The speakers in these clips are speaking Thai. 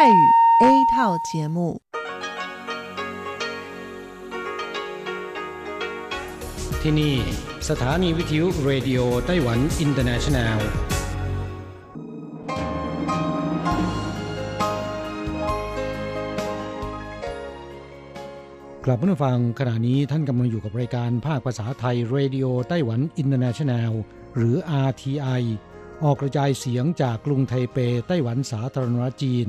泰语 A 套节目。ที่นี่สถานีวิทยุ Radio Taiwan Internationalกลับมาฟังขณะนี้ท่านกำลังอยู่กับรายการภาคภาษาไทย Radio Taiwan International หรือ RTI ออกกระจายเสียงจากกรุงไทเปไต้หวันสาธารณรัฐจีน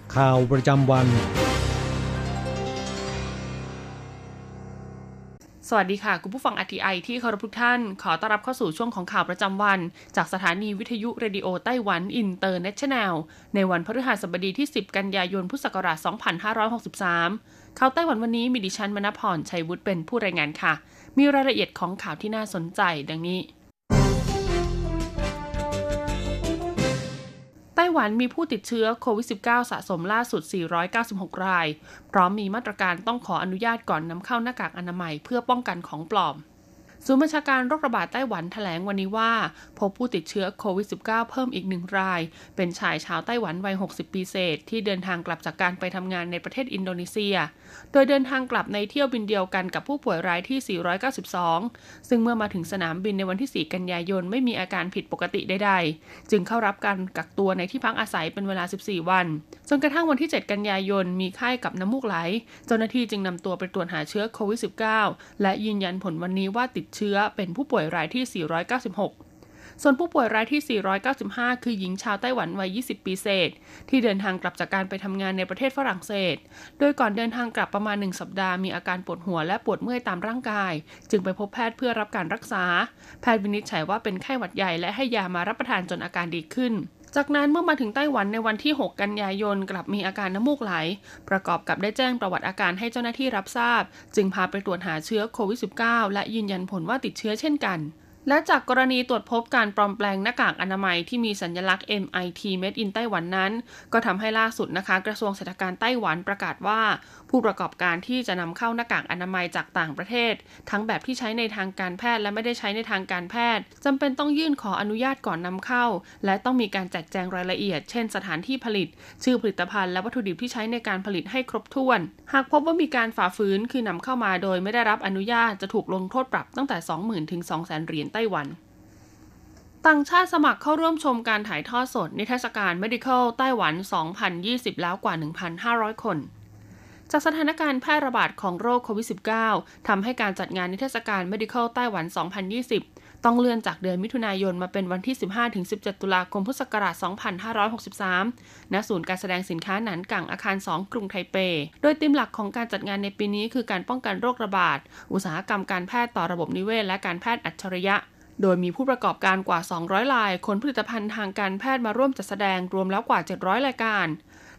ข่าวประจำวันสวัสดีค่ะคุณผู้ฟัง RTI ที่เคารพทุกท่านขอต้อนรับเข้าสู่ช่วงของข่าวประจำวันจากสถานีวิทยุเรดิโอไต้หวันอินเตอร์เนชั่นแนลในวันพฤหัสบดีที่10กันยายนพุทธศักราช2563ข่าวไต้หวันวันนี้มีดิฉันมณพรชัยวุฒิเป็นผู้รายงานค่ะมีรายละเอียดของข่าวที่น่าสนใจดังนี้ไต้หวันมีผู้ติดเชื้อโควิด -19 สะสมล่าสุด496รายพร้อมมีมาตรการต้องขออนุญาตก่อนนำเข้าหน้ากากอนามัยเพื่อป้องกันของปลอมศูนย์บัญชาการโรคระบาดไต้หวันแถลงวันนี้ว่าพบผู้ติดเชื้อโควิด -19 เพิ่มอีก1รายเป็นชายชาวไต้หวันวัย60ปีเศษที่เดินทางกลับจากการไปทำงานในประเทศอินโดนีเซียโดยเดินทางกลับในเที่ยวบินเดียวกันกับผู้ป่วยรายที่492ซึ่งเมื่อมาถึงสนามบินในวันที่4กันยายนไม่มีอาการผิดปกติใดๆจึงเข้ารับการกักตัวในที่พักอาศัยเป็นเวลา14วันจนกระทั่งวันที่7กันยายนมีไข้กับน้ำมูกไหลเจ้าหน้าที่จึงนำตัวไปตรวจหาเชื้อโควิด -19 และยืนยันผลวันนี้ว่าติดเชื้อเป็นผู้ป่วยรายที่496ส่วนผู้ป่วยรายที่495คือหญิงชาวไต้หวันวัย20ปีเศษที่เดินทางกลับจากการไปทำงานในประเทศฝรั่งเศสโดยก่อนเดินทางกลับประมาณ1สัปดาห์มีอาการปวดหัวและปวดเมื่อยตามร่างกายจึงไปพบแพทย์เพื่อรับการรักษาแพทย์วินิจฉัยว่าเป็นไข้หวัดใหญ่และให้ยามารับประทานจนอาการดีขึ้นจากนั้นเมื่อมาถึงไต้หวันในวันที่6กันยายนกลับมีอาการน้ำมูกไหลประกอบกับได้แจ้งประวัติอาการให้เจ้าหน้าที่รับทราบจึงพาไปตรวจหาเชื้อโควิด -19 และยืนยันผลว่าติดเชื้อเช่นกันและจากกรณีตรวจพบการปลอมแปลงหน้ากากอนามัยที่มีสัญลักษณ์ MIT Made in ไต้หวันนั้นก็ทำให้ล่าสุดนะคะกระทรวงเศรษฐกิจไต้หวันประกาศว่าผู้ประกอบการที่จะนำเข้าหน้ากากอนามัยจากต่างประเทศทั้งแบบที่ใช้ในทางการแพทย์และไม่ได้ใช้ในทางการแพทย์จำเป็นต้องยื่นขออนุญาตก่อนนำเข้าและต้องมีการแจกแจงรายละเอียดเช่นสถานที่ผลิตชื่อผลิตภัณฑ์และวัตถุดิบที่ใช้ในการผลิตให้ครบถ้วนหากพบว่ามีการฝ่าฝืนคือนำเข้ามาโดยไม่ได้รับอนุญาตจะถูกลงโทษปรับตั้งแต่ 20,000 ถึง 200,000 เหรียญไต้หวันต่างชาติสมัครเข้าร่วมชมการถ่ายทอดสดนิทรรศการ Medical ไต้หวัน 2020 แล้วกว่า 1,500 คนจากสถานการณ์แพร่ระบาดของโรคโควิด -19 ทำให้การจัดงานนิทรรศการ Medical ไต้หวัน 2020 ต้องเลื่อนจากเดือนมิถุนายนมาเป็นวันที่ 15-17 ตุลาคมพุทธศักราช 2563 ณ ศูนย์การแสดงสินค้าหนานกังอาคาร 2 กรุงไทเปโดยธีมหลักของการจัดงานในปีนี้คือการป้องกันโรคระบาดอุตสาหกรรมการแพทย์ต่อระบบนิเวศและการแพทย์อัจฉริยะโดยมีผู้ประกอบการกว่า200รายขนผลิตภัณฑ์ทางการแพทย์มาร่วมจัดแสดงรวมแล้วกว่า700รายการ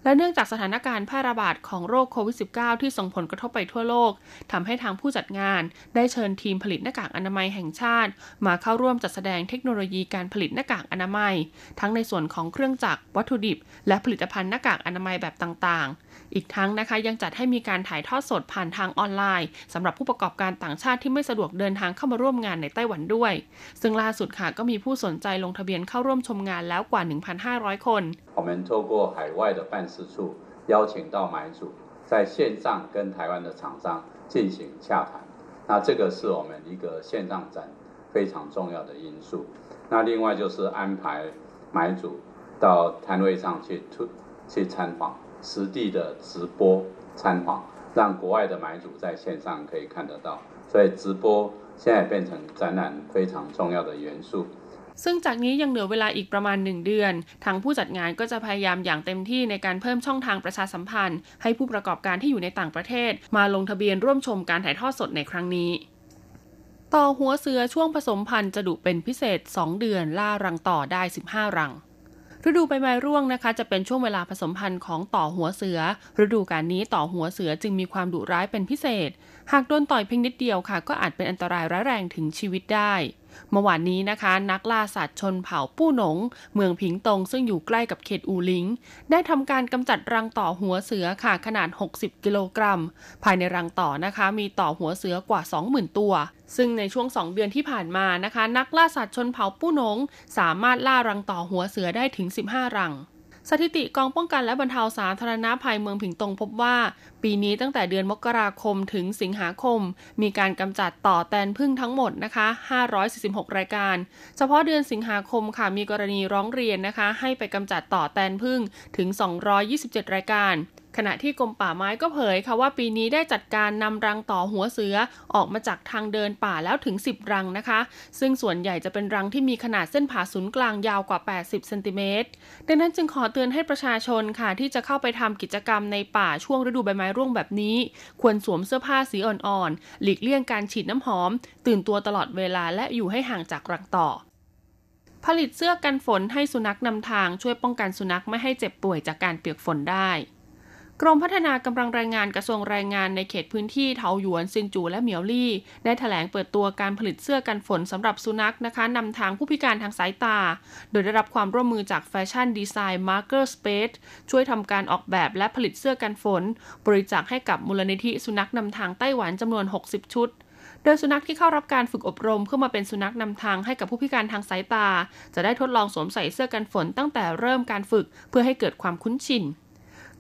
และเนื่องจากสถานการณ์แพร่ระบาดของโรคโควิด -19 ที่ส่งผลกระทบไปทั่วโลกทำให้ทางผู้จัดงานได้เชิญทีมผลิตหน้ากากอนามัยแห่งชาติมาเข้าร่วมจัดแสดงเทคโนโลยีการผลิตหน้ากากอนามัยทั้งในส่วนของเครื่องจักรวัตถุดิบและผลิตภัณฑ์หน้ากากอนามัยแบบต่างๆอีกทั้งนะคะยังจัดให้มีการถ่ายทอดสดผ่านทางออนไลน์สำหรับผู้ประกอบการต่างชาติที่ไม่สะดวกเดินทางเข้ามาร่วมงานในไต้หวันด้วยซึ่งล่าสุดค่ะก็มีผู้สนใจลงทะเบียนเข้าร่วมชมงานแล้วกว่า 1,500 คน我们透过海外的办事处邀请到买主在线上跟台湾的厂商进行洽谈那这个是我们一个线上展非常重要的因素那另外就是安排买主到摊位上去参访实地的直播参访让国外的买主在线上可以看得到所以直播现在变成展览非常重要的元素ซึ่งจากนี้ยังเหลือเวลาอีกประมาณ1เดือนทางผู้จัดงานก็จะพยายามอย่างเต็มที่ในการเพิ่มช่องทางประชาสัมพันธ์ให้ผู้ประกอบการที่อยู่ในต่างประเทศมาลงทะเบียนร่วมชมการถ่ายทอดสดในครั้งนี้ต่อหัวเสือช่วงผสมพันธุ์จะดุเป็นพิเศษ2เดือนล่ารังต่อได้15รัง ฤดูใบไม้ร่วงนะคะจะเป็นช่วงเวลาผสมพันธุ์ของต่อหัวเสือฤดูกาลนี้ต่อหัวเสือจึงมีความดุร้ายเป็นพิเศษหากโดนต่อยเพียงนิดเดียวค่ะก็อาจเป็นอันตรายร้ายแรงถึงชีวิตได้เมื่อวานนี้นะคะนักล่าสัตว์ชนเผ่าปู้หนงเมืองผิงตงซึ่งอยู่ใกล้กับเขตอูหลิงได้ทำการกำจัดรังต่อหัวเสือค่ะขนาด60 กิโลกรัมภายในรังต่อนะคะมีต่อหัวเสือกว่า 20,000 ตัวซึ่งในช่วง2 เดือนที่ผ่านมานะคะนักล่าสัตว์ชนเผ่าปู้หนงสามารถล่ารังต่อหัวเสือได้ถึง15 รังสถิติกองป้องกันและบรรเทาสาธารณภัยเมืองผิงตงพบว่าปีนี้ตั้งแต่เดือนมกราคมถึงสิงหาคมมีการกำจัดต่อแตนผึ้งทั้งหมดนะคะ546รายการเฉพาะเดือนสิงหาคมค่ะมีกรณีร้องเรียนนะคะให้ไปกำจัดต่อแตนผึ้งถึง227รายการขณะที่กรมป่าไม้ก็เผยค่ะว่าปีนี้ได้จัดการนำรังต่อหัวเสือออกมาจากทางเดินป่าแล้วถึง10รังนะคะซึ่งส่วนใหญ่จะเป็นรังที่มีขนาดเส้นผ่าศูนย์กลางยาวกว่า80เซนติเมตรดังนั้นจึงขอเตือนให้ประชาชนค่ะที่จะเข้าไปทำกิจกรรมในป่าช่วงฤดูใบไม้ร่วงแบบนี้ควรสวมเสื้อผ้าสีอ่อนๆหลีกเลี่ยงการฉีดน้ำหอมตื่นตัวตลอดเวลาและอยู่ให้ห่างจากรังต่อผลิตเสื้อกันฝนให้สุนัขนำทางช่วยป้องกันสุนัขไม่ให้เจ็บป่วยจากการเปียกฝนได้กรมพัฒนากำลังแรงงานกระทรวงแรงงานในเขตพื้นที่เทาหยวนซินจูและเหมียวลี่ได้แถลงเปิดตัวการผลิตเสื้อกันฝนสำหรับสุนัขนะคะนำทางผู้พิการทางสายตาโดยได้รับความร่วมมือจากแฟชั่นดีไซน์ Marker Space ช่วยทำการออกแบบและผลิตเสื้อกันฝนบริจาคให้กับมูลนิธิสุนัขนำทางไต้หวันจำนวน60ชุดโดยสุนัขที่เข้ารับการฝึกอบรมเพื่อมาเป็นสุนัขนำทางให้กับผู้พิการทางสายตาจะได้ทดลองสวมใส่เสื้อกันฝนตั้งแต่เริ่มการฝึกเพื่อให้เกิดความคุ้นชิน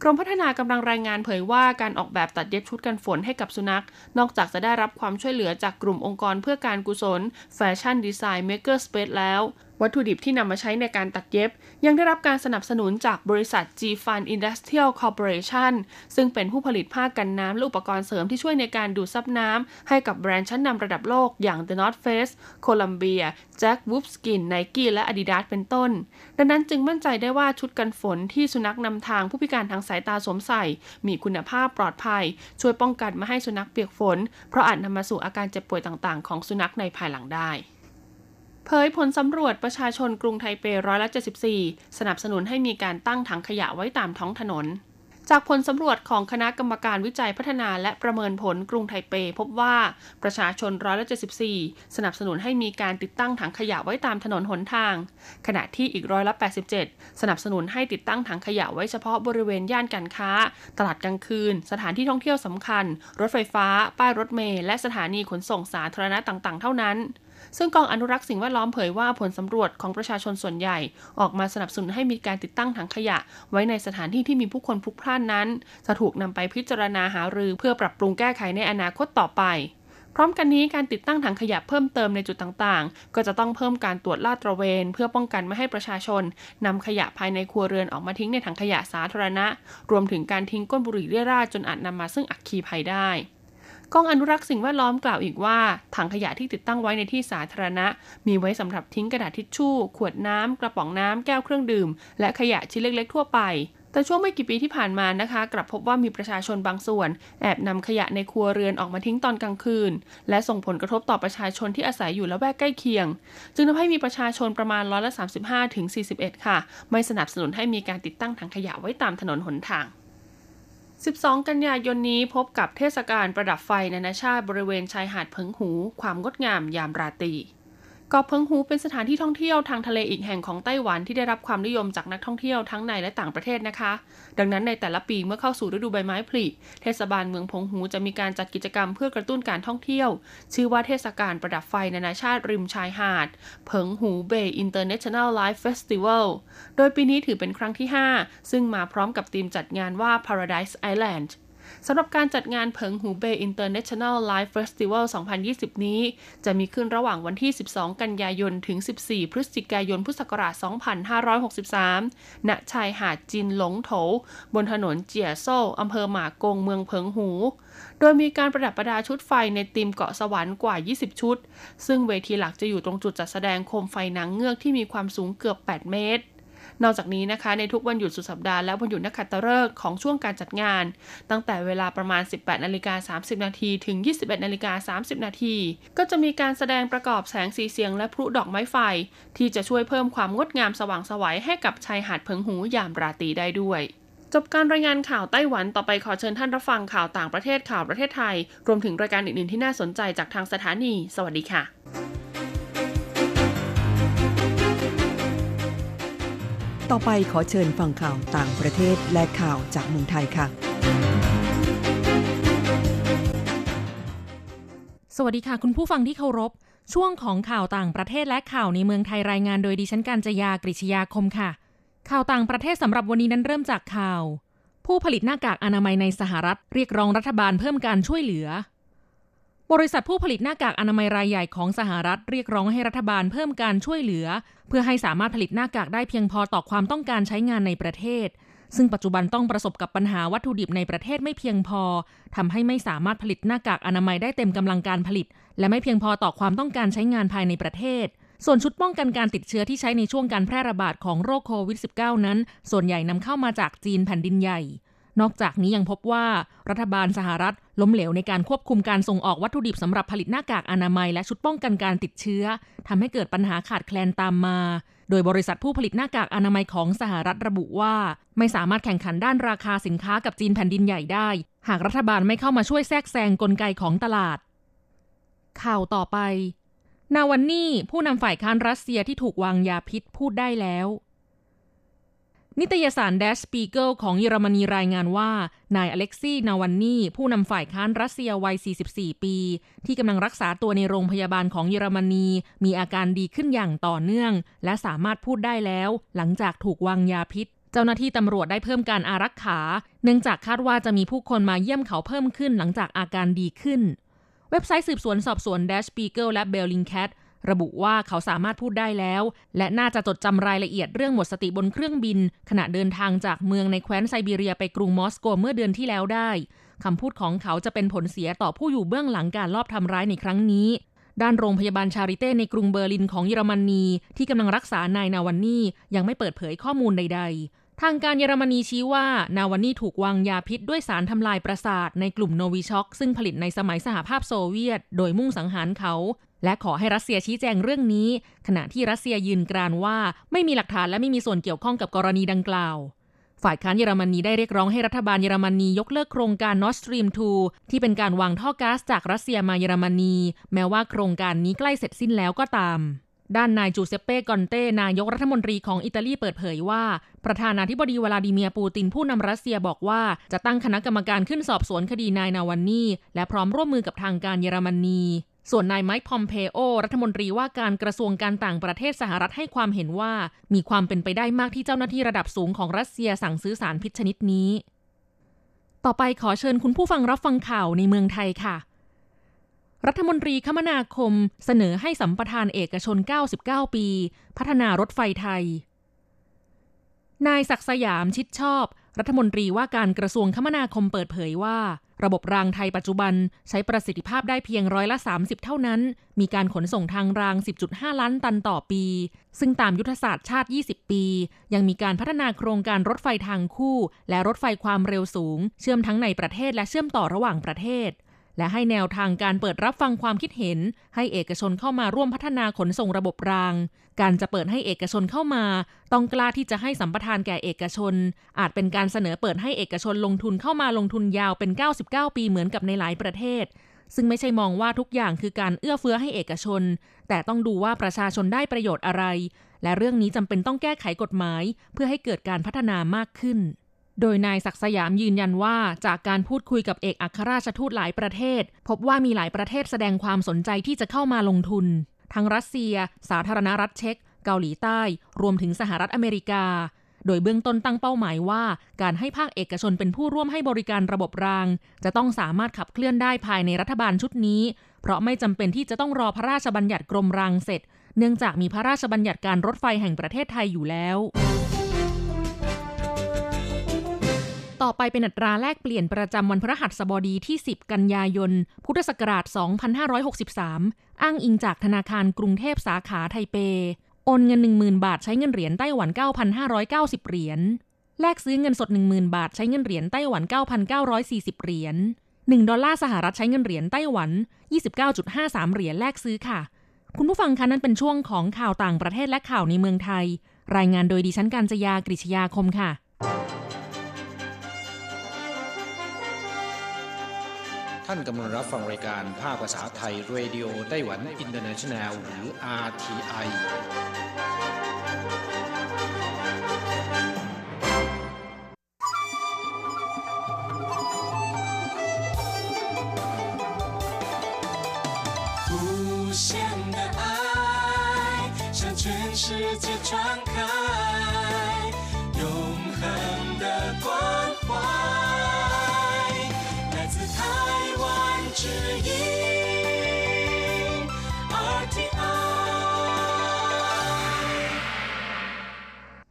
กรมพัฒนากำลังรายงานเผยว่าการออกแบบตัดเย็บชุดกันฝนให้กับสุนัขนอกจากจะได้รับความช่วยเหลือจากกลุ่มองค์กรเพื่อการกุศลแฟชั่นดีไซน์เมกเกอร์สเปซแล้ววัตถุดิบที่นำมาใช้ในการตัดเย็บยังได้รับการสนับสนุนจากบริษัท G-Fund Industrial Corporation ซึ่งเป็นผู้ผลิตผ้ากันน้ำและอุปกรณ์เสริมที่ช่วยในการดูดซับน้ำให้กับแบรนด์ชั้นนำระดับโลกอย่าง The North Face, Columbia, Jack Wolfskin, Nike และ Adidas เป็นต้นดังนั้นจึงมั่นใจได้ว่าชุดกันฝนที่สุนัขนำทางผู้พิการทางสายตาสวมใส่มีคุณภาพปลอดภัยช่วยป้องกันไม่ให้สุนัขเปียกฝนเพราะอาจนำมาสู่อาการเจ็บป่วยต่างๆของสุนัขในภายหลังได้เผยผลสำรวจประชาชนกรุงไทเป174%สนับสนุนให้มีการตั้งถังขยะไว้ตามท้องถนนจากผลสำรวจของคณะกรรมการวิจัยพัฒนาและประเมินผลกรุงไทเปพบว่าประชาชน174%สนับสนุนให้มีการติดตั้งถังขยะไว้ตามถนนหนทางขณะที่อีก87%สนับสนุนให้ติดตั้งถังขยะไว้เฉพาะบริเวณย่านการค้าตลาดกลางคืนสถานที่ท่องเที่ยวสำคัญรถไฟฟ้าป้ายรถเมล์และสถานีขนส่งสาธารณะต่างๆเท่านั้นซึ่งกองอนุรักษ์สิ่งแวดล้อมเผยว่าผลสำรวจของประชาชนส่วนใหญ่ออกมาสนับสนุนให้มีการติดตั้งถังขยะไว้ในสถานที่ที่มีผู้คนพลุกพล่านนั้นจะถูกนำไปพิจารณาหารือเพื่อปรับปรุงแก้ไขในอนาคตต่อไปพร้อมกันนี้การติดตั้งถังขยะเพิ่มเติมในจุดต่างๆก็จะต้องเพิ่มการตรวจลาดตระเวนเพื่อป้องกันไม่ให้ประชาชนนำขยะภายในครัวเรือนออกมาทิ้งในถังขยะสาธารณะรวมถึงการทิ้งก้นบุหรี่เรี่ยราดจนอาจนำมาซึ่งอัคคีภัยได้กองอนุรักษ์สิ่งแวดล้อมกล่าวอีกว่าถังขยะที่ติดตั้งไว้ในที่สาธารณะมีไว้สำหรับทิ้งกระดาษทิชชู่ขวดน้ำกระป๋องน้ำแก้วเครื่องดื่มและขยะชิ้นเล็กๆทั่วไปแต่ช่วงไม่กี่ปีที่ผ่านมานะคะกลับพบว่ามีประชาชนบางส่วนแอบนำขยะในครัวเรือนออกมาทิ้งตอนกลางคืนและส่งผลกระทบต่อประชาชนที่อาศัยอยู่ละแวกใกล้เคียงจึงทำให้มีประชาชนประมาณ 35% ถึง 41% ค่ะไม่สนับสนุนให้มีการติดตั้งถังขยะไว้ตามถนนหนทาง12 กันยายนนี้พบกับเทศกาลประดับไฟนานาชาติบริเวณชายหาดเพิงหูความงดงามยามราตรีเกาะเพิงหูเป็นสถานที่ท่องเที่ยวทางทะเลอีกแห่งของไต้หวันที่ได้รับความนิยมจากนักท่องเที่ยวทั้งในและต่างประเทศนะคะดังนั้นในแต่ละปีเมื่อเข้าสู่ฤดูใบไม้ผลิเทศบาลเมืองเพิงหูจะมีการจัดกิจกรรมเพื่อกระตุ้นการท่องเที่ยวชื่อว่าเทศกาลประดับไฟนานาชาติริมชายหาดเพิงหูเบย์อินเตอร์เนชั่นแนลไลฟ์เฟสติวัลโดยปีนี้ถือเป็นครั้งที่5ซึ่งมาพร้อมกับทีมจัดงานว่า Paradise Islandสำหรับการจัดงานเพิงหูเบย์ International Live Festival 2020 นี้จะมีขึ้นระหว่างวันที่ 12 กันยายนถึง 14 พฤศจิกายน พุทธศักราช 2563 ณ ชายหาดจินหลงโถบนถนนเจียโซ่อำเภอหมากงเมืองเพิงหูโดยมีการประดับประดาชุดไฟในธีมเกาะสวรรค์กว่า 20 ชุดซึ่งเวทีหลักจะอยู่ตรงจุดจัดแสดงโคมไฟนางเงือกที่มีความสูงเกือบ 8 เมตร นอกจากนี้นะคะในทุกวันหยุดสุดสัปดาห์และวันหยุดนักขัตฤกษ์ของช่วงการจัดงานตั้งแต่เวลาประมาณ 18:30 นถึง 21:30 นก็จะมีการแสดงประกอบแสงสีเสียงและพลุดอกไม้ไฟที่จะช่วยเพิ่มความงดงามสว่างไสวให้กับชายหาดเพิงหูยามราตรีได้ด้วยจบการรายงานข่าวไต้หวันต่อไปขอเชิญท่านรับฟังข่าวต่างประเทศข่าวประเทศไทยรวมถึงรายการอื่นๆที่น่าสนใจจากทางสถานีสวัสดีค่ะต่อไปขอเชิญฟังข่าวต่างประเทศและข่าวจากเมืองไทยค่ะสวัสดีค่ะคุณผู้ฟังที่เคารพช่วงของข่าวต่างประเทศและข่าวในเมืองไทยรายงานโดยดิฉันกัญจยากฤษยาคมค่ะข่าวต่างประเทศสำหรับวันนี้นั้นเริ่มจากข่าวผู้ผลิตหน้ากากอนามัยในสหรัฐเรียกร้องรัฐบาลเพิ่มการช่วยเหลือบริษัทผู้ผลิตหน้ากากอนามัยรายใหญ่ของสหรัฐเรียกร้องให้รัฐบาลเพิ่มการช่วยเหลือเพื่อให้สามารถผลิตหน้ากากได้เพียงพอต่อความต้องการใช้งานในประเทศซึ่งปัจจุบันต้องประสบกับปัญหาวัตถุดิบในประเทศไม่เพียงพอทำให้ไม่สามารถผลิตหน้ากากอนามัยได้เต็มกำลังการผลิตและไม่เพียงพอต่อความต้องการใช้งานภายในประเทศส่วนชุดป้องกันการติดเชื้อที่ใช้ในช่วงการแพร่ระบาดของโรคโควิด -19 นั้นส่วนใหญ่นำเข้ามาจากจีนแผ่นดินใหญ่นอกจากนี้ยังพบว่ารัฐบาลสหรัฐล้มเหลวในการควบคุมการส่งออกวัตถุดิบสำหรับผลิตหน้ากากอนามัยและชุดป้องกันการติดเชื้อทำให้เกิดปัญหาขาดแคลนตามมาโดยบริษัทผู้ผลิตหน้ากากอนามัยของสหรัฐระบุว่าไม่สามารถแข่งขันด้านราคาสินค้ากับจีนแผ่นดินใหญ่ได้หากรัฐบาลไม่เข้ามาช่วยแทรกแซงกลไกของตลาดข่าวต่อไปนาวันนี่ผู้นำฝ่ายค้านรัสเซียที่ถูกวางยาพิษพูดได้แล้วนิตยสาร Spiegel ของเยอรมนีรายงานว่านายอเล็กซี่นาวันนี่ผู้นำฝ่ายค้านรัสเซียวัย44ปีที่กำลังรักษาตัวในโรงพยาบาลของเยอรมนีมีอาการดีขึ้นอย่างต่อเนื่องและสามารถพูดได้แล้วหลังจากถูกวางยาพิษเจ้าหน้าที่ตำรวจได้เพิ่มการอารักขาเนื่องจากคาดว่าจะมีผู้คนมาเยี่ยมเขาเพิ่มขึ้นหลังจากอาการดีขึ้นเว็บไซต์สืบสวนสอบสวน Spiegel และ Bellingcat ระบุว่าเขาสามารถพูดได้แล้วและน่าจะจดจำรายละเอียดเรื่องหมดสติบนเครื่องบินขณะเดินทางจากเมืองในแคว้นไซบีเรียไปกรุงมอสโกเมื่อเดือนที่แล้วได้คำพูดของเขาจะเป็นผลเสียต่อผู้อยู่เบื้องหลังการลอบทำร้ายในครั้งนี้ด้านโรงพยาบาลชาริเต้ในกรุงเบอร์ลินของเยอรมนีที่กำลังรักษานายนาวันนี่ยังไม่เปิดเผยข้อมูลใดๆทางการเยอรมนีชี้ว่านาวันนี่ถูกวางยาพิษด้วยสารทำลายประสาทในกลุ่มโนวิช็อกซึ่งผลิตในสมัยสหภาพโซเวียตโดยมุ่งสังหารเขาและขอให้รัสเซียชี้แจงเรื่องนี้ขณะที่รัสเซียยืนกรานว่าไม่มีหลักฐานและไม่มีส่วนเกี่ยวข้องกับกรณีดังกล่าวฝ่ายค้านเยอรมนีได้เรียกร้องให้รัฐบาลเยอรมนียกเลิกโครงการ Nord Stream 2 ที่เป็นการวางท่อก๊าซจากรัสเซียมาเยอรมนีแม้ว่าโครงการนี้ใกล้เสร็จสิ้นแล้วก็ตามด้านนายจูเซปเป้กอนเต้นายกรัฐมนตรีของอิตาลีเปิดเผยว่าประธานาธิบดีวลาดิเมียร์ปูตินผู้นำรัสเซียบอกว่าจะตั้งคณะกรรมการขึ้นสอบสวนคดีนายนาวันนี่และพร้อมร่วมมือกับทางการเยอรมนีส่วนนายไมค์พอมเพโอรัฐมนตรีว่าการกระทรวงการต่างประเทศสหรัฐให้ความเห็นว่ามีความเป็นไปได้มากที่เจ้าหน้าที่ระดับสูงของรัสเซียสั่งซื้อสารพิษชนิดนี้ต่อไปขอเชิญคุณผู้ฟังรับฟังข่าวในเมืองไทยค่ะรัฐมนตรีคมนาคมเสนอให้สัมปทานเอกชน99ปีพัฒนารถไฟไทยนายศักดิ์สยามชิดชอบรัฐมนตรีว่าการกระทรวงคมนาคมเปิดเผยว่าระบบรางไทยปัจจุบันใช้ประสิทธิภาพได้เพียง30%เท่านั้นมีการขนส่งทางราง 10.5 ล้านตันต่อปีซึ่งตามยุทธศาสตร์ชาติ20ปียังมีการพัฒนาโครงการรถไฟทางคู่และรถไฟความเร็วสูงเชื่อมทั้งในประเทศและเชื่อมต่อระหว่างประเทศและให้แนวทางการเปิดรับฟังความคิดเห็นให้เอกชนเข้ามาร่วมพัฒนาขนส่งระบบรางการจะเปิดให้เอกชนเข้ามาต้องกล้าที่จะให้สัมปทานแก่เอกชนอาจเป็นการเสนอเปิดให้เอกชนลงทุนเข้ามาลงทุนยาวเป็น99ปีเหมือนกับในหลายประเทศซึ่งไม่ใช่มองว่าทุกอย่างคือการเอื้อเฟื้อให้เอกชนแต่ต้องดูว่าประชาชนได้ประโยชน์อะไรและเรื่องนี้จำเป็นต้องแก้ไขกฎหมายเพื่อให้เกิดการพัฒนามากขึ้นโดยนายศักดิ์สยามยืนยันว่าจากการพูดคุยกับเอกอัครราชทูตหลายประเทศพบว่ามีหลายประเทศแสดงความสนใจที่จะเข้ามาลงทุนทั้งรัสเซียสาธารณรัฐเช็กเกาหลีใต้รวมถึงสหรัฐอเมริกาโดยเบื้องต้นตั้งเป้าหมายว่าการให้ภาคเอกชนเป็นผู้ร่วมให้บริการระบบรางจะต้องสามารถขับเคลื่อนได้ภายในรัฐบาลชุดนี้เพราะไม่จำเป็นที่จะต้องรอพระราชบัญญัติกรมรางเสร็จเนื่องจากมีพระราชบัญญัติการรถไฟแห่งประเทศไทยอยู่แล้วต่อไปเป็นอัตราแลกเปลี่ยนประจำวันพฤหัสบดีที่10กันยายนพุทธศักราช2563อ้างอิงจากธนาคารกรุงเทพสาขาไทเป โอนเงิน 10,000 บาทใช้เงินเหรียญไต้หวัน 9,590 เหรียญแลกซื้อเงินสด 10,000 บาทใช้เงินเหรียญไต้หวัน 9,940 เหรียญ1ดอลลาร์สหรัฐใช้เงินเหรียญไต้หวัน 29.53 เหรียญแลกซื้อค่ะคุณผู้ฟังคะนั่นเป็นช่วงของข่าวต่างประเทศและข่าวในเมืองไทยรายงานโดยดิฉันกัญจยากฤษยาคมค่ะท่านกำลังรับฟังรายการภาคภาษาไทย Radio Taiwan International หรือ RTI 无限的爱向全世界传开永恒的关怀来自台指引 RTI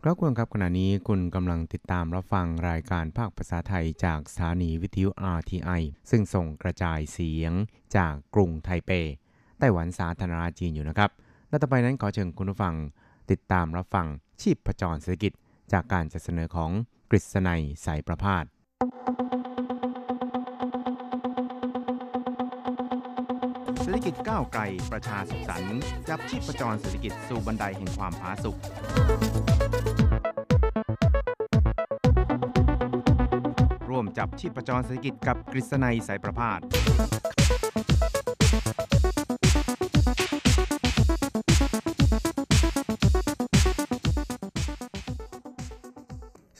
ครับคุณครับขณะนี้คุณกำลังติดตามรับฟังรายการภาคภาษาไทยจากสถานีวิทยุ RTI ซึ่งส่งกระจายเสียงจากกรุงไทเปไต้หวันสาธารณรัฐจีนอยู่นะครับและต่อไปนั้นขอเชิญคุณผู้ฟังติดตามรับฟังชีพจรเศรษฐกิจจากการจัดเสนอของกฤษณัยสายประภาสเศรษฐกิจก้าวไกลประชาสุขสันต์จับชีพจรเศรษฐกิจสู่บันไดแห่งความผาสุกร่วมจับชีพจรเศรษฐกิจกับกฤษณัยสายประภาส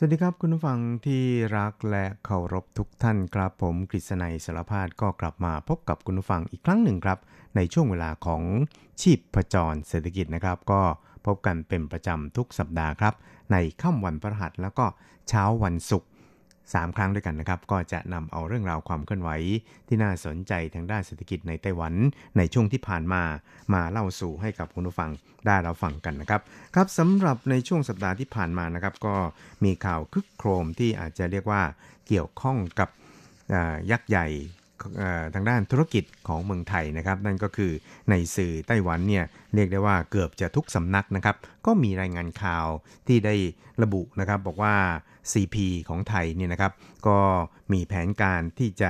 สวัสดีครับคุณผู้ฟังที่รักและเคารพทุกท่านครับผมกฤษณัยสารภาสก็กลับมาพบกับคุณผู้ฟังอีกครั้งหนึ่งครับในช่วงเวลาของชีพจรเศรษฐกิจนะครับก็พบกันเป็นประจำทุกสัปดาห์ครับในค่ำวันพฤหัสแล้วก็เช้าวันศุกร์3ครั้งด้วยกันนะครับก็จะนำเอาเรื่องราวความเคลื่อนไหวที่น่าสนใจทางด้านเศรษฐกิจในไต้หวันในช่วงที่ผ่านมาเล่าสู่ให้กับคุณผู้ฟังได้รับฟังกันนะครับครับสำหรับในช่วงสัปดาห์ที่ผ่านมานะครับก็มีข่าวคึกโครมที่อาจจะเรียกว่าเกี่ยวข้องกับยักษ์ใหญ่ทางด้านธุรกิจของเมืองไทยนะครับนั่นก็คือในสื่อไต้หวันเนี่ยเรียกได้ว่าเกือบจะทุกสำนักนะครับก็มีรายงานข่าวที่ได้ระบุนะครับบอกว่า CP ของไทยเนี่ยนะครับก็มีแผนการที่จะ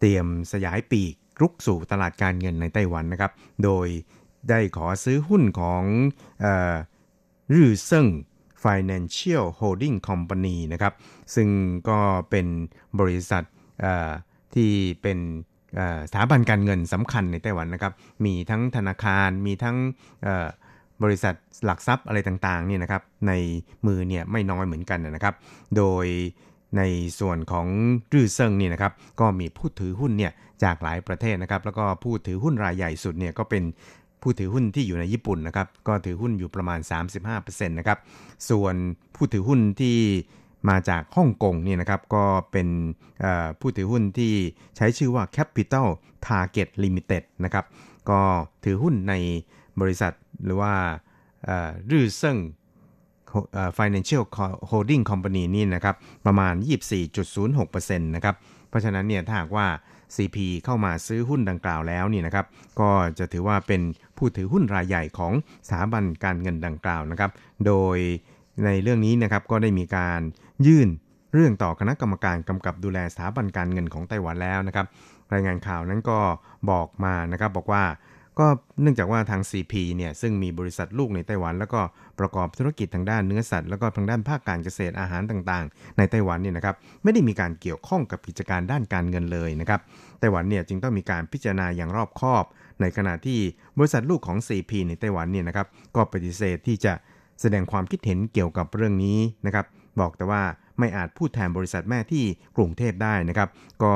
เตรียมสยายปีกรุกสู่ตลาดการเงินในไต้หวันนะครับโดยได้ขอซื้อหุ้นของรื่อเซิ่ง Financial Holding Company นะครับซึ่งก็เป็นบริษัทที่เป็นสถาบันการเงินสำคัญในไต้หวันนะครับมีทั้งธนาคารมีทั้งบริษัทหลักทรัพย์อะไรต่างๆเนี่ยนะครับในมือเนี่ยไม่น้อยเหมือนกันนะครับโดยในส่วนของรื่อเซิงเนี่ยนะครับก็มีผู้ถือหุ้นเนี่ยจากหลายประเทศนะครับแล้วก็ผู้ถือหุ้นรายใหญ่สุดเนี่ยก็เป็นผู้ถือหุ้นที่อยู่ในญี่ปุ่นนะครับก็ถือหุ้นอยู่ประมาณ 35% นะครับส่วนผู้ถือหุ้นที่มาจากฮ่องกงเนี่ยนะครับก็เป็นผู้ถือหุ้นที่ใช้ชื่อว่า Capital Target Limited นะครับก็ถือหุ้นในบริษัทหรือว่ารื่อเซิ่ง Financial Holding Company นี่นะครับประมาณ 24.06% นะครับเพราะฉะนั้นเนี่ยถ้าหากว่า CP เข้ามาซื้อหุ้นดังกล่าวแล้วนี่นะครับก็จะถือว่าเป็นผู้ถือหุ้นรายใหญ่ของสถาบันการเงินดังกล่าวนะครับโดยในเรื่องนี้นะครับก็ได้มีการยื่นเรื่องต่อคณะกรรมการกำกับดูแลสถาบันการเงินของไต้หวันแล้วนะครับรายงานข่าวนั้นก็บอกมานะครับบอกว่าก็เนื่องจากว่าทาง CP เนี่ยซึ่งมีบริษัทลูกในไต้หวันแล้วก็ประกอบธุรกิจทางด้านเนื้อสัตว์แล้วก็ทางด้านภาคการเกษตรอาหารต่างๆในไต้หวันเนี่ยนะครับไม่ได้มีการเกี่ยวข้องกับกิจการด้านการเงินเลยนะครับไต้หวันเนี่ยจึงต้องมีการพิจารณาอย่างรอบคอบในขณะที่บริษัทลูกของ CP ในไต้หวันเนี่ยนะครับก็ปฏิเสธที่จะแสดงความคิดเห็นเกี่ยวกับเรื่องนี้นะครับบอกแต่ว่าไม่อาจพูดแทนบริษัทแม่ที่กรุงเทพได้นะครับก็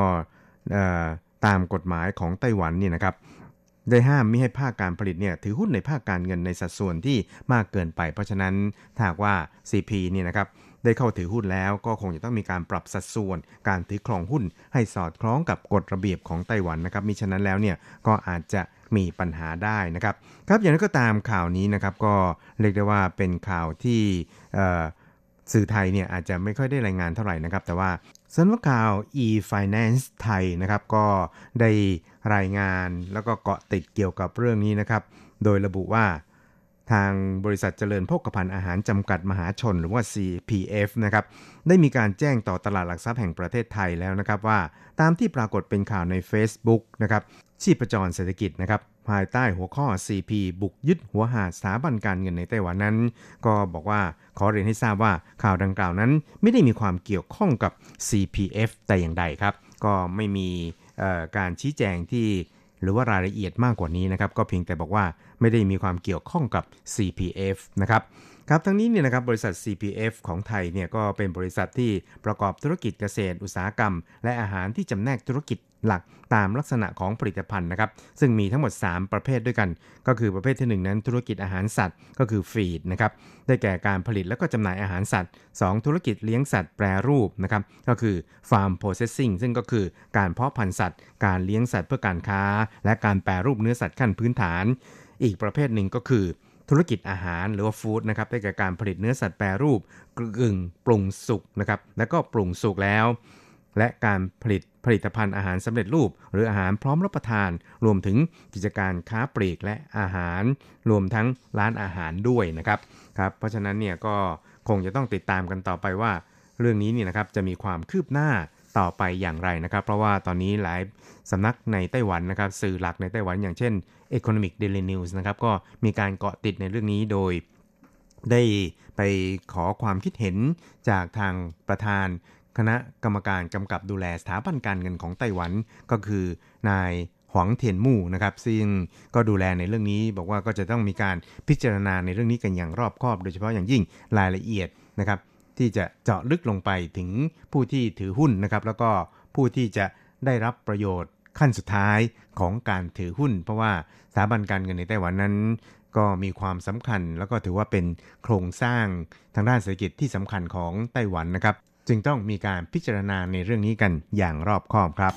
ตามกฎหมายของไต้หวันเนี่ยนะครับได้ห้ามไม่ให้ภาคการผลิตเนี่ยถือหุ้นในภาคการเงินในสัดส่วนที่มากเกินไปเพราะฉะนั้นถ้าว่า CP เนี่ยนะครับได้เข้าถือหุ้นแล้วก็คงจะต้องมีการปรับสัดส่วนการถือครองหุ้นให้สอดคล้องกับกฎระเบียบของไต้หวันนะครับมิฉะนั้นแล้วเนี่ยก็อาจจะมีปัญหาได้นะครับครับอย่างนั้นก็ตามข่าวนี้นะครับก็เรียกได้ว่าเป็นข่าวที่สื่อไทยเนี่ยอาจจะไม่ค่อยได้รายงานเท่าไหร่นะครับแต่ว่าสำนักข่าว e-finance ไทยนะครับก็ได้รายงานแล้วก็เกาะติดเกี่ยวกับเรื่องนี้นะครับโดยระบุว่า ทางบริษัทเจริญโภคภัณฑ์อาหารจำกัดมหาชนหรือว่า CPF นะครับได้มีการแจ้งต่อตลาดหลักทรัพย์แห่งประเทศไทยแล้วนะครับว่าตามที่ปรากฏเป็นข่าวใน Facebook นะครับชีพจรเศรษฐกิจนะครับภายใต้หัวข้อ CP บุกยึดหัวหาดสถาบันการเงินในไต้หวันนั้นก็บอกว่าขอเรียนให้ทราบว่าข่าวดังกล่าวนั้นไม่ได้มีความเกี่ยวข้องกับ CPF แต่อย่างใดครับก็ไม่มีการชี้แจงที่หรือว่ารายละเอียดมากกว่านี้นะครับก็เพียงแต่บอกว่าไม่ได้มีความเกี่ยวข้องกับ CPF นะครับครับทั้งนี้เนี่ยนะครับบริษัท CPF ของไทยเนี่ยก็เป็นบริษัทที่ประกอบธุรกิจเกษตรอุตสาหกรรมและอาหารที่จำแนกธุรกิจหลักตามลักษณะของผลิตภัณฑ์นะครับซึ่งมีทั้งหมด3ประเภทด้วยกันก็คือประเภทที่1นั้นธุรกิจอาหารสัตว์ก็คือฟีดนะครับได้แก่การผลิตและก็จำหน่ายอาหารสัตว์2ธุรกิจเลี้ยงสัตว์แปรรูปนะครับก็คือ Farm Processing ซึ่งก็คือการเพาะพันธุ์สัตว์การเลี้ยงสัตว์เพื่อการค้าและการแปรรูปเนื้อสัตว์ขั้นพื้นฐานอีกประเภทหนึ่งก็คือธุรกิจอาหารหรือว่าฟู้ดนะครับได้แก่การผลิตเนื้อสัตว์แปรรูปกึ่งปรุงสุกนะครับแล้วก็ปรุงสุกแล้วและการผลิตผลิตภัณฑ์อาหารสำเร็จรูปหรืออาหารพร้อมรับประทานรวมถึงกิจการค้าปลีกและอาหารรวมทั้งร้านอาหารด้วยนะครับครับเพราะฉะนั้นเนี่ยก็คงจะต้องติดตามกันต่อไปว่าเรื่องนี้เนี่ยนะครับจะมีความคืบหน้าต่อไปอย่างไรนะครับเพราะว่าตอนนี้หลายสำนักในไต้หวันนะครับสื่อหลักในไต้หวันอย่างเช่น Economic Daily News นะครับก็มีการเกาะติดในเรื่องนี้โดยได้ไปขอความคิดเห็นจากทางประธานคณะกรรมการกำกับดูแลสถาบันการเงินของไต้หวันก็คือนายหวังเทียนมู่นะครับซึ่งก็ดูแลในเรื่องนี้บอกว่าก็จะต้องมีการพิจารณาในเรื่องนี้กันอย่างรอบคอบโดยเฉพาะอย่างยิ่งรายละเอียดนะครับที่จะเจาะลึกลงไปถึงผู้ที่ถือหุ้นนะครับแล้วก็ผู้ที่จะได้รับประโยชน์ขั้นสุดท้ายของการถือหุ้นเพราะว่าสถาบันการเงินในไต้หวันนั้นก็มีความสำคัญแล้วก็ถือว่าเป็นโครงสร้างทางด้านเศรษฐกิจที่สำคัญของไต้หวันนะครับจึงต้องมีการพิจารณาในเรื่องนี้กันอย่างรอบคอบครับ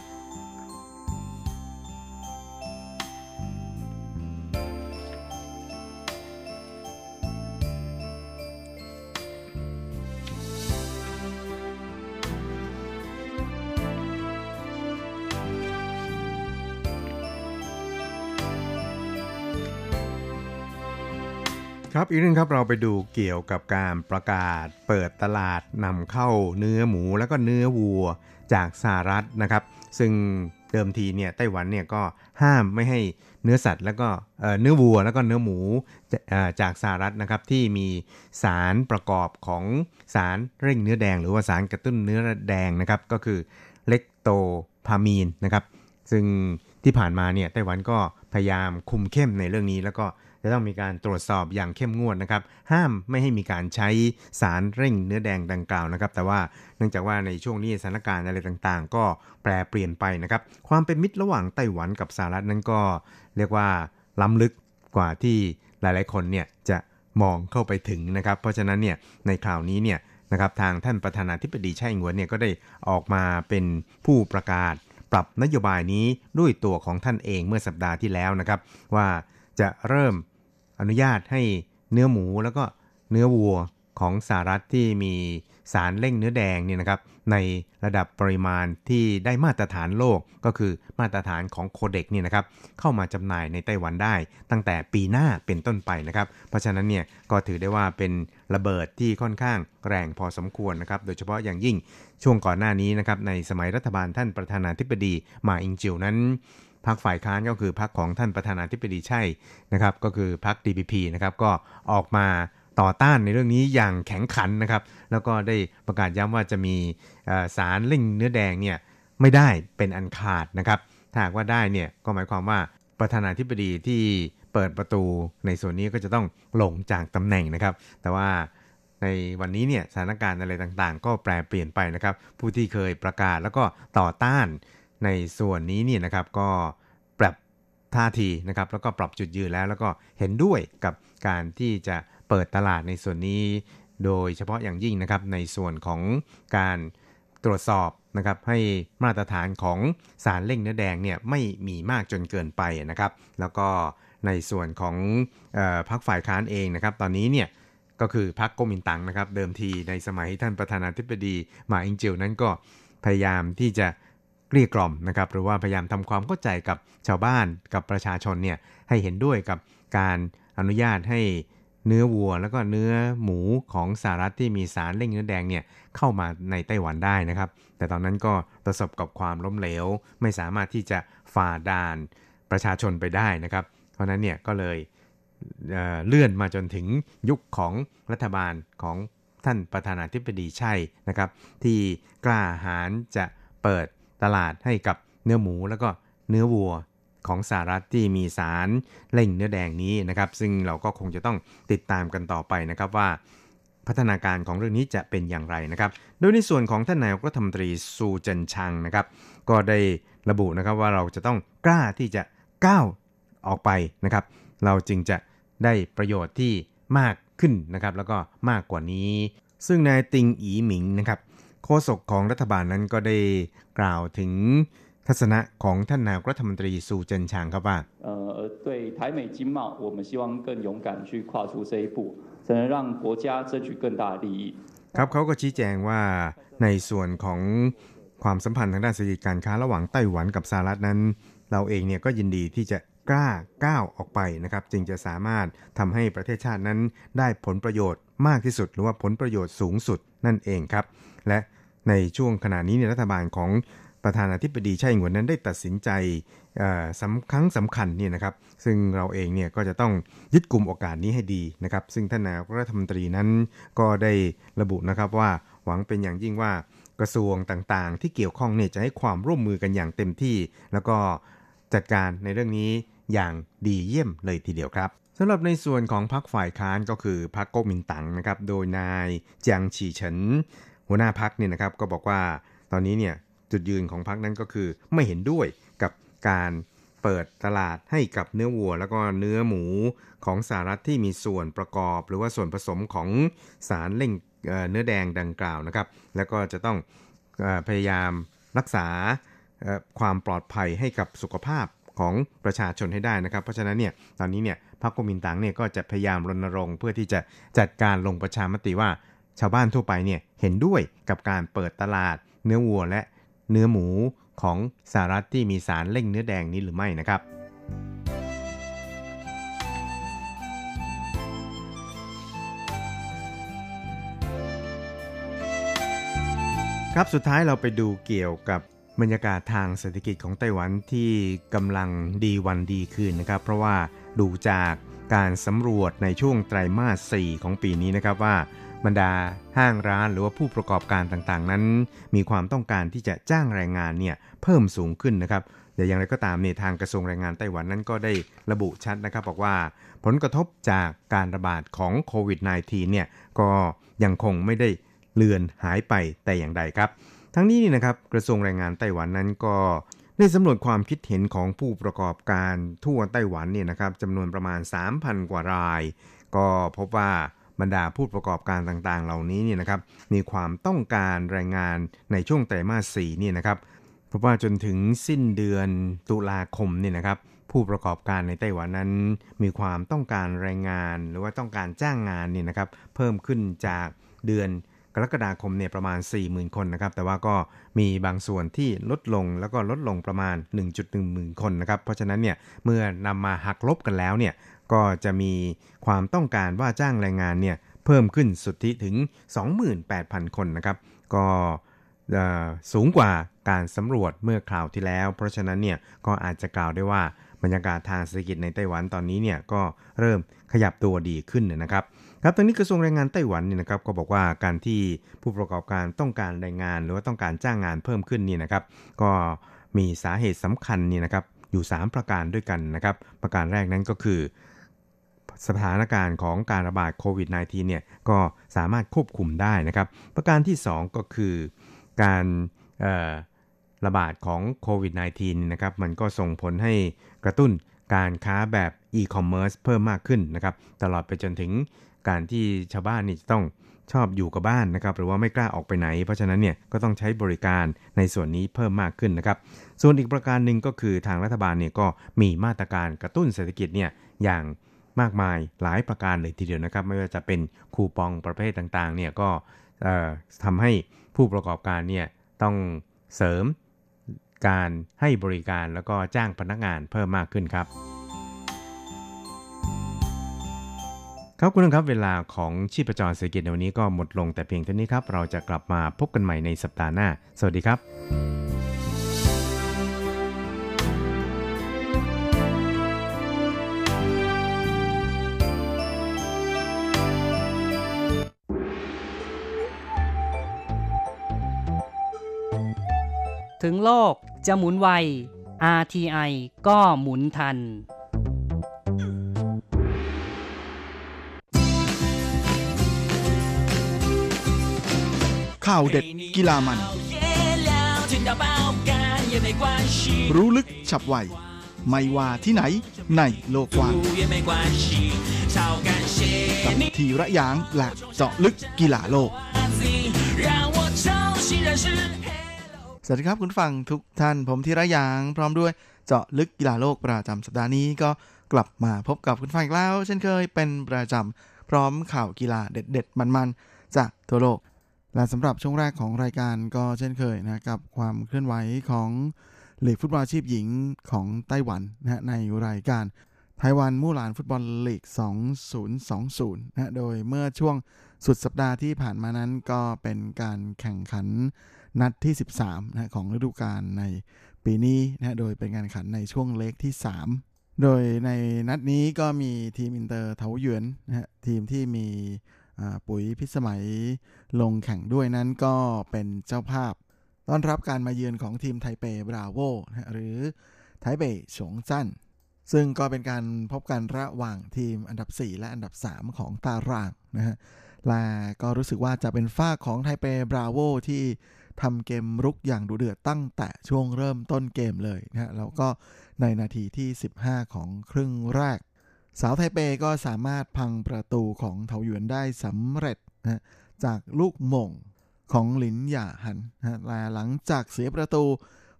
ครับอีกเรื่องครับเราไปดูเกี่ยวกับการประกาศเปิดตลาดนำเข้าเนื้อหมูและก็เนื้อวัวจากสหรัฐนะครับซึ่งเดิมทีเนี่ยไต้หวันเนี่ยก็ห้ามไม่ให้เนื้อสัตว์แล้วก็เนื้อวัวแล้วก็เนื้อหมูจากสหรัฐนะครับที่มีสารประกอบของสารเร่งเนื้อแดงหรือว่าสารกระตุ้นเนื้อแดงนะครับก็คือเลคโตพามีนนะครับซึ่งที่ผ่านมาเนี่ยไต้หวันก็พยายามคุมเข้มในเรื่องนี้แล้วก็จะต้องมีการตรวจสอบอย่างเข้มงวดนะครับห้ามไม่ให้มีการใช้สารเร่งเนื้อแดงดังกล่าวนะครับแต่ว่าเนื่องจากว่าในช่วงนี้สถานการณ์อะไรต่างๆก็แปรเปลี่ยนไปนะครับความเป็นมิตรระหว่างไต้หวันกับสหรัฐนั้นก็เรียกว่าล้ำลึกกว่าที่หลายๆคนเนี่ยจะมองเข้าไปถึงนะครับเพราะฉะนั้นเนี่ยในคราวนี้เนี่ยนะครับทางท่านประธานาธิบดีไช่อิงเหวินเนี่ยก็ได้ออกมาเป็นผู้ประกาศปรับนโยบายนี้ด้วยตัวของท่านเองเมื่อสัปดาห์ที่แล้วนะครับว่าจะเริ่มอนุญาตให้เนื้อหมูแล้วก็เนื้อวัวของสหรัฐที่มีสารเร่งเนื้อแดงเนี่ยนะครับในระดับปริมาณที่ได้มาตรฐานโลกก็คือมาตรฐานของ Codex เนี่ยนะครับเข้ามาจำหน่ายในไต้หวันได้ตั้งแต่ปีหน้าเป็นต้นไปนะครับเพราะฉะนั้นเนี่ยก็ถือได้ว่าเป็นระเบิดที่ค่อนข้างแรงพอสมควรนะครับโดยเฉพาะอย่างยิ่งช่วงก่อนหน้านี้นะครับในสมัยรัฐบาลท่านประธานาธิบดีหม่าอิงจิ๋วนั้นพรรคฝ่ายค้านก็คือพรรคของท่านประธานาธิบดีไช่นะครับก็คือพรรค DPP นะครับก็ออกมาต่อต้านในเรื่องนี้อย่างแข็งขันนะครับแล้วก็ได้ประกาศย้ำว่าจะมีสารเร่งเนื้อแดงเนี่ยไม่ได้เป็นอันขาดนะครับถ้าหากว่าได้เนี่ยก็หมายความว่าประธานาธิบดีที่เปิดประตูในส่วนนี้ก็จะต้องลงจากตำแหน่งนะครับแต่ว่าในวันนี้เนี่ยสถานการณ์อะไรต่างๆก็แปรเปลี่ยนไปนะครับผู้ที่เคยประกาศแล้วก็ต่อต้านในส่วนนี้เนี่ยนะครับก็ปรับท่าทีนะครับแล้วก็ปรับจุดยืนแล้วก็เห็นด้วยกับการที่จะเปิดตลาดในส่วนนี้โดยเฉพาะอย่างยิ่งนะครับในส่วนของการตรวจสอบนะครับให้มาตรฐานของสารเร่งเนื้อแดงเนี่ยไม่มีมากจนเกินไปนะครับแล้วก็ในส่วนของพรรคฝ่ายค้านเองนะครับตอนนี้เนี่ยก็คือพรรคก๊กมินตั๋งนะครับเดิมทีในสมัยท่านประธานาธิบดีหม่าอิงจิ๋วนั้นก็พยายามที่จะเกลี้ยกล่อมนะครับหรือว่าพยายามทำความเข้าใจกับชาวบ้านกับประชาชนเนี่ยให้เห็นด้วยกับการอนุญาตให้ เนื้อวัวแล้วก็เนื้อหมูของสหรัฐที่มีสารเร่งเนื้อแดงเนี่ยเข้ามาในไต้หวันได้นะครับแต่ตอนนั้นก็ประสบกับความล้มเหลวไม่สามารถที่จะฝ่าด่านประชาชนไปได้นะครับเพราะนั้นเนี่ยก็เลยเลื่อนมาจนถึงยุคของรัฐบาลของท่านประธานาธิบดีไช่นะครับที่กล้าหาญจะเปิดตลาดให้กับเนื้อหมูแล้วก็เนื้อวัวของสหรัฐที่มีสารเร่งเนื้อแดงนี้นะครับซึ่งเราก็คงจะต้องติดตามกันต่อไปนะครับว่าพัฒนาการของเรื่องนี้จะเป็นอย่างไรนะครับโดยในส่วนของท่านนายกรัฐมนตรีซูเจินชังนะครับก็ได้ระบุนะครับว่าเราจะต้องกล้าที่จะก้าวออกไปนะครับเราจึงจะได้ประโยชน์ที่มากขึ้นนะครับแล้วก็มากกว่านี้ซึ่งนายติงอีหมิงนะครับโฆษกของรัฐบาลนั้นก็ได้กล่าวถึงทัศนะของท่านนายกรัฐมนตรีซูเจินชางครับว่า对台美经贸我们希望更勇敢去跨出这一步才能让国家争取更大利益ครับเขาก็ชี้แจงว่าในส่วนของความสัมพันธ์ทางด้านเศรษฐกิจการค้าระหว่างไต้หวันกับสหรัฐนั้นเราเองเนี่ยก็ยินดีที่จะกล้าก้าวออกไปนะครับจึงจะสามารถทำให้ประเทศชาตินั้นได้ผลประโยชน์มากที่สุดหรือว่าผลประโยชน์สูงสุดนั่นเองครับและในช่วงขณะนี้ในรัฐบาลของประธานาธิบดีไช่อิงเหวินนั้นได้ตัดสินใจสำคัญนี่นะครับซึ่งเราเองเนี่ยก็จะต้องยึดกุมโอกาสนี้ให้ดีนะครับซึ่งท่านนายกรัฐมนตรีนั้นก็ได้ระบุนะครับว่าหวังเป็นอย่างยิ่งว่ากระทรวงต่างๆที่เกี่ยวข้องเนี่ยจะให้ความร่วมมือกันอย่างเต็มที่แล้วก็จัดการในเรื่องนี้อย่างดีเยี่ยมเลยทีเดียวครับสำหรับในส่วนของพรรคฝ่ายค้านก็คือพรรคก๊กมินตั๋งนะครับโดยนายเจียงฉีเฉินหัวหน้าพรรคเนี่ยนะครับก็บอกว่าตอนนี้เนี่ยจุดยืนของพรรคนั้นก็คือไม่เห็นด้วยกับการเปิดตลาดให้กับเนื้อวัวแล้วก็เนื้อหมูของสหรัฐที่มีส่วนประกอบหรือว่าส่วนผสมของสารเร่งเนื้อแดงดังกล่าวนะครับแล้วก็จะต้องพยายามรักษาความปลอดภัยให้กับสุขภาพของประชาชนให้ได้นะครับเพราะฉะนั้นเนี่ยตอนนี้เนี่ยพรรคก๊กมินตั๋งเนี่ยก็จะพยายามรณรงค์เพื่อที่จะจัดการลงประชามติว่าชาวบ้านทั่วไปเนี่ยเห็นด้วยกับการเปิดตลาดเนื้อวัวและเนื้อหมูของสหรัฐที่มีสารเร่งเนื้อแดงนี้หรือไม่นะครับครับสุดท้ายเราไปดูเกี่ยวกับบรรยากาศทางเศรษฐกิจของไต้หวันที่กำลังดีวันดีคืนนะครับเพราะว่าดูจากการสำรวจในช่วงไตรมาส 4 ของปีนี้นะครับว่าบรรดาห้างร้านหรือว่าผู้ประกอบการต่างๆนั้นมีความต้องการที่จะจ้างแรงงานเนี่ยเพิ่มสูงขึ้นนะครับแต่อย่างไรก็ตามเนี่ยทางกระทรวงแรงงานไต้หวันนั้นก็ได้ระบุชัดนะครับบอกว่าผลกระทบจากการระบาดของโควิด -19 เนี่ยก็ยังคงไม่ได้เลือนหายไปแต่อย่างใดครับทั้งนี้นี่นะครับกระทรวงแรงงานไต้หวันนั้นก็ได้สำรวจความคิดเห็นของผู้ประกอบการทั่วไต้หวันเนี่ยนะครับจำนวนประมาณ 3,000 กว่ารายก็พบว่าบรรดาผู้ประกอบการต่างๆเหล่านี้เนี่ยนะครับมีความต้องการแรงงานในช่วงไตรมาส 4 เนี่ยนะครับเพราะว่าจนถึงสิ้นเดือนตุลาคมเนี่ยนะครับผู้ประกอบการในไต้หวันนั้นมีความต้องการแรงงานหรือว่าต้องการจ้างงานเนี่ยนะครับเพิ่มขึ้นจากเดือนกรกฎาคมเนี่ยประมาณ 40,000 คนนะครับแต่ว่าก็มีบางส่วนที่ลดลงแล้วก็ลดลงประมาณ 1.1 หมื่นคนนะครับเพราะฉะนั้นเนี่ยเมื่อนำมาหักลบกันแล้วเนี่ยก็จะมีความต้องการว่าจ้างแรงงานเนี่ยเพิ่มขึ้นสุทธิถึง 28,000 คนนะครับก็สูงกว่าการสำรวจเมื่อคราวที่แล้วเพราะฉะนั้นเนี่ยก็อาจจะกล่าวได้ว่าบรรยากาศทางเศรษฐกิจในไต้หวันตอนนี้เนี่ยก็เริ่มขยับตัวดีขึ้นนะครับครับตอนนี้กระทรวงแรงงานไต้หวันเนี่ยนะครับก็บอกว่าการที่ผู้ประกอบการต้องการแรงงานหรือว่าต้องการจ้างงานเพิ่มขึ้นนี่นะครับก็มีสาเหตุสำคัญนี่นะครับอยู่3ประการด้วยกันนะครับประการแรกนั้นก็คือสถานการณ์ของการระบาดโควิด -19 เนี่ยก็สามารถควบคุมได้นะครับประการที่2ก็คือการระบาดของโควิด -19 นะครับมันก็ส่งผลให้กระตุ้นการค้าแบบอีคอมเมิร์ซเพิ่มมากขึ้นนะครับตลอดไปจนถึงการที่ชาวบ้านนี่จะต้องชอบอยู่กับบ้านนะครับหรือว่าไม่กล้าออกไปไหนเพราะฉะนั้นเนี่ยก็ต้องใช้บริการในส่วนนี้เพิ่มมากขึ้นนะครับส่วนอีกประการหนึ่งก็คือทางรัฐบาลเนี่ยก็มีมาตรการกระตุ้นเศรษฐกิจเนี่ยอย่างมากมายหลายประการเลยทีเดียวนะครับไม่ว่าจะเป็นคูปองประเภทต่างๆเนี่ยก็ทำให้ผู้ประกอบการเนี่ยต้องเสริมการให้บริการแล้วก็จ้างพนักงานเพิ่มมากขึ้นครับ ครับคุณผู้ชมครับเวลาของชีพจรเศรษฐกิจในวันนี้ก็หมดลงแต่เพียงเท่านี้ครับเราจะกลับมาพบกันใหม่ในสัปดาห์หน้าสวัสดีครับถึงโลกจะหมุนไว RTI ก็หมุนทันข่าวเด็ดกีฬามันรู้ลึกฉับไวไม่ว่าที่ไหนในโลกกว้างกับธีระยางและเจาะลึกกีฬาโลกสวัสดีครับคุณฟังทุกท่านผมธีระยางพร้อมด้วยเจาะลึกกีฬาโลกประจำสัปดาห์นี้ก็กลับมาพบกับคุณฟังอีกแล้วเช่นเคยเป็นประจำพร้อมข่าวกีฬาเด็ดๆมันๆจากทั่วโลกและสำหรับช่วงแรกของรายการก็เช่นเคยนะกับความเคลื่อนไหวของลีกฟุตบอลอาชีพหญิงของไต้หวันนะในรายการไต้หวันมู่หลานฟุตบอลลีก 2020 นะโดยเมื่อช่วงสุดสัปดาห์ที่ผ่านมานั้นก็เป็นการแข่งขันนัดที่13นะของฤดูกาลในปีนี้นะโดยเป็นการแข่งขันในช่วงเลกที่3โดยในนัดนี้ก็มีทีมอินเตอร์เถาหยวนนะฮะทีมที่มีปุ๋ยพิสมัยลงแข่งด้วยนั้นก็เป็นเจ้าภาพต้อนรับการมาเยือนของทีมไทเปบราโวนะหรือไทเปฉงจั่นซึ่งก็เป็นการพบกันระหว่างทีมอันดับ4และอันดับ3ของตารางนะฮะและก็รู้สึกว่าจะเป็นฝ่ายของไทเปบราโวที่ทำเกมรุกอย่างดุเดือดตั้งแต่ช่วงเริ่มต้นเกมเลยนะฮะแล้วก็ในนาทีที่15ของครึ่งแรกสาวไทเปก็สามารถพังประตูของเถาหยวนได้สำเร็จนะจากลูกหม่งของหลินหย่าหันนะและหลังจากเสียประตู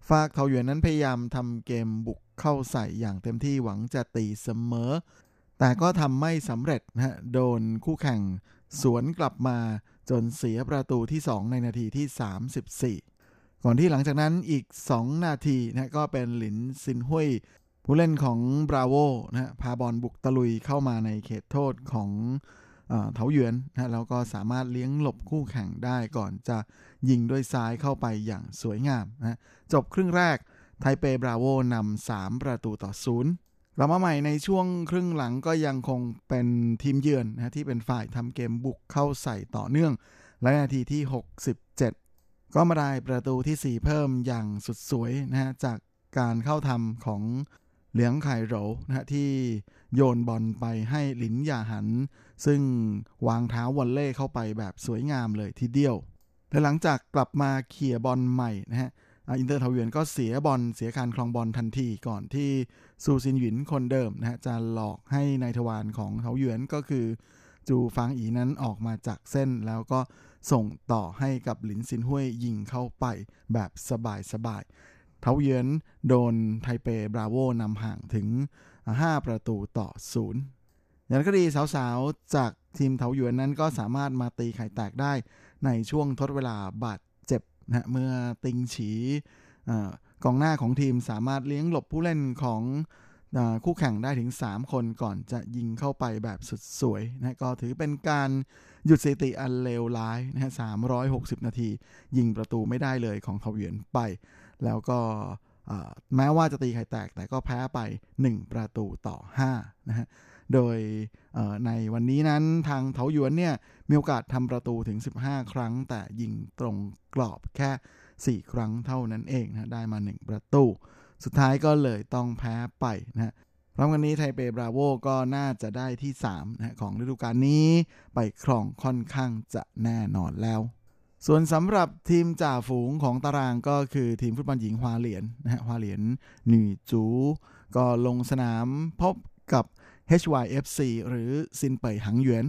ฝ่ายเถาหยวนนั้นพยายามทำเกมบุกเข้าใส่อย่างเต็มที่หวังจะตีเสมอแต่ก็ทำไม่สำเร็จนะฮะโดนคู่แข่งสวนกลับมาจนเสียประตูที่2ในนาทีที่34ก่อนที่หลังจากนั้นอีก2นาทีนะก็เป็นหลินซินหุยผู้เล่นของบราโวนะพาบอลบุกตะลุยเข้ามาในเขตโทษของเถาหยวนนะแล้วก็สามารถเลี้ยงหลบคู่แข่งได้ก่อนจะยิงด้วยซ้ายเข้าไปอย่างสวยงามนะจบครึ่งแรกไทเปบราโวนำ3-0กลับมาใหม่ในช่วงครึ่งหลังก็ยังคงเป็นทีมเยือนนะที่เป็นฝ่ายทำเกมบุกเข้าใส่ต่อเนื่องและนาทีที่67ก็มาได้ประตูที่4เพิ่มอย่างสุดสวยนะฮะจากการเข้าทำของเหลียงไคโรนะฮะที่โยนบอลไปให้หลินหย่าหันซึ่งวางเท้าวอลเลย์เข้าไปแบบสวยงามเลยทีเดียวและหลังจากกลับมาเขี่ยบอลใหม่นะฮะอินเตอร์เถาหยวนก็เสียบอลเสียการครองบอลทันทีก่อนที่ซูซินหยินคนเดิมนะฮะจะหลอกให้นายทวารของเถาหยวนก็คือจูฟางอีนั้นออกมาจากเส้นแล้วก็ส่งต่อให้กับหลินซินห้วยยิงเข้าไปแบบสบายๆเถาหยวนโดนไทเปบราโวนำห่างถึง5-0อย่างก็ดีสาวๆจากทีมเถาหยวนนั้นก็สามารถมาตีไข่แตกได้ในช่วงทดเวลาบาดเจ็บนะเมื่อติงฉีกองหน้าของทีมสามารถเลี้ยงหลบผู้เล่นของคู่แข่งได้ถึง3คนก่อนจะยิงเข้าไปแบบสุดสวยนะก็ถือเป็นการหยุดสถิติอันเลวร้ายนะ360นาทียิงประตูไม่ได้เลยของเถาหยวนไปแล้วก็แม้ว่าจะตีไข่แตกแต่ก็แพ้ไป1-5นะฮะโดยในวันนี้นั้นทางเถาหยวนเนี่ยมีโอกาสทำประตูถึง15ครั้งแต่ยิงตรงกรอบแค่4ครั้งเท่านั้นเองนะได้มา1ประตูสุดท้ายก็เลยต้องแพ้ไปนะพร้อมกันนี้ไทเปบราโวก็น่าจะได้ที่3นะของฤดูกาลนี้ไปครองค่อนข้างจะแน่นอนแล้วส่วนสำหรับทีมจ่าฝูงของตารางก็คือทีมฟุตบอลหญิงฮวาเหลียนนะฮะฮวาเหลียนหนีจูก็ลงสนามพบกับ H-YFC หรือซินเป่ยหังหยวน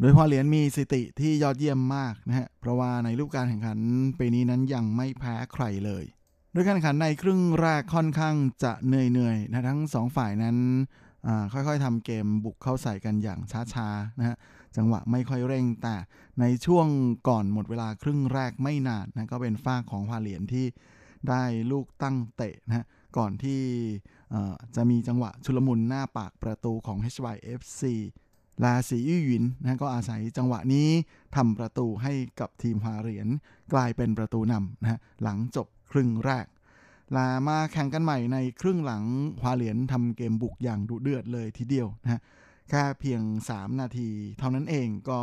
โดยฮวาเหลียนมีสถิติที่ยอดเยี่ยมมากนะฮะเพราะว่าในฤดูกาลแข่งขันปีนี้นั้นยังไม่แพ้ใครเลยโดยการแข่งขันในครึ่งแรกค่อนข้างจะเหนื่อยๆนะทั้ง2ฝ่ายนั้นค่อยๆทำเกมบุกเข้าใส่กันอย่างช้าๆนะฮะจังหวะไม่ค่อยเร่งแต่ในช่วงก่อนหมดเวลาครึ่งแรกไม่นานนะก็เป็นฝ่ายของฮวาเหลียนที่ได้ลูกตั้งเตะนะฮะก่อนที่จะมีจังหวะชุลมุนหน้าปากประตูของ HYFC ราศีอี้หยินนะก็อาศัยจังหวะนี้ทำประตูให้กับทีมหาเหรียญกลายเป็นประตูนำนะหลังจบครึ่งแรกลามาแข่งกันใหม่ในครึ่งหลังหาเหรียญทำเกมบุกอย่างดุเดือดเลยทีเดียวนะแค่เพียง3นาทีเท่านั้นเองก็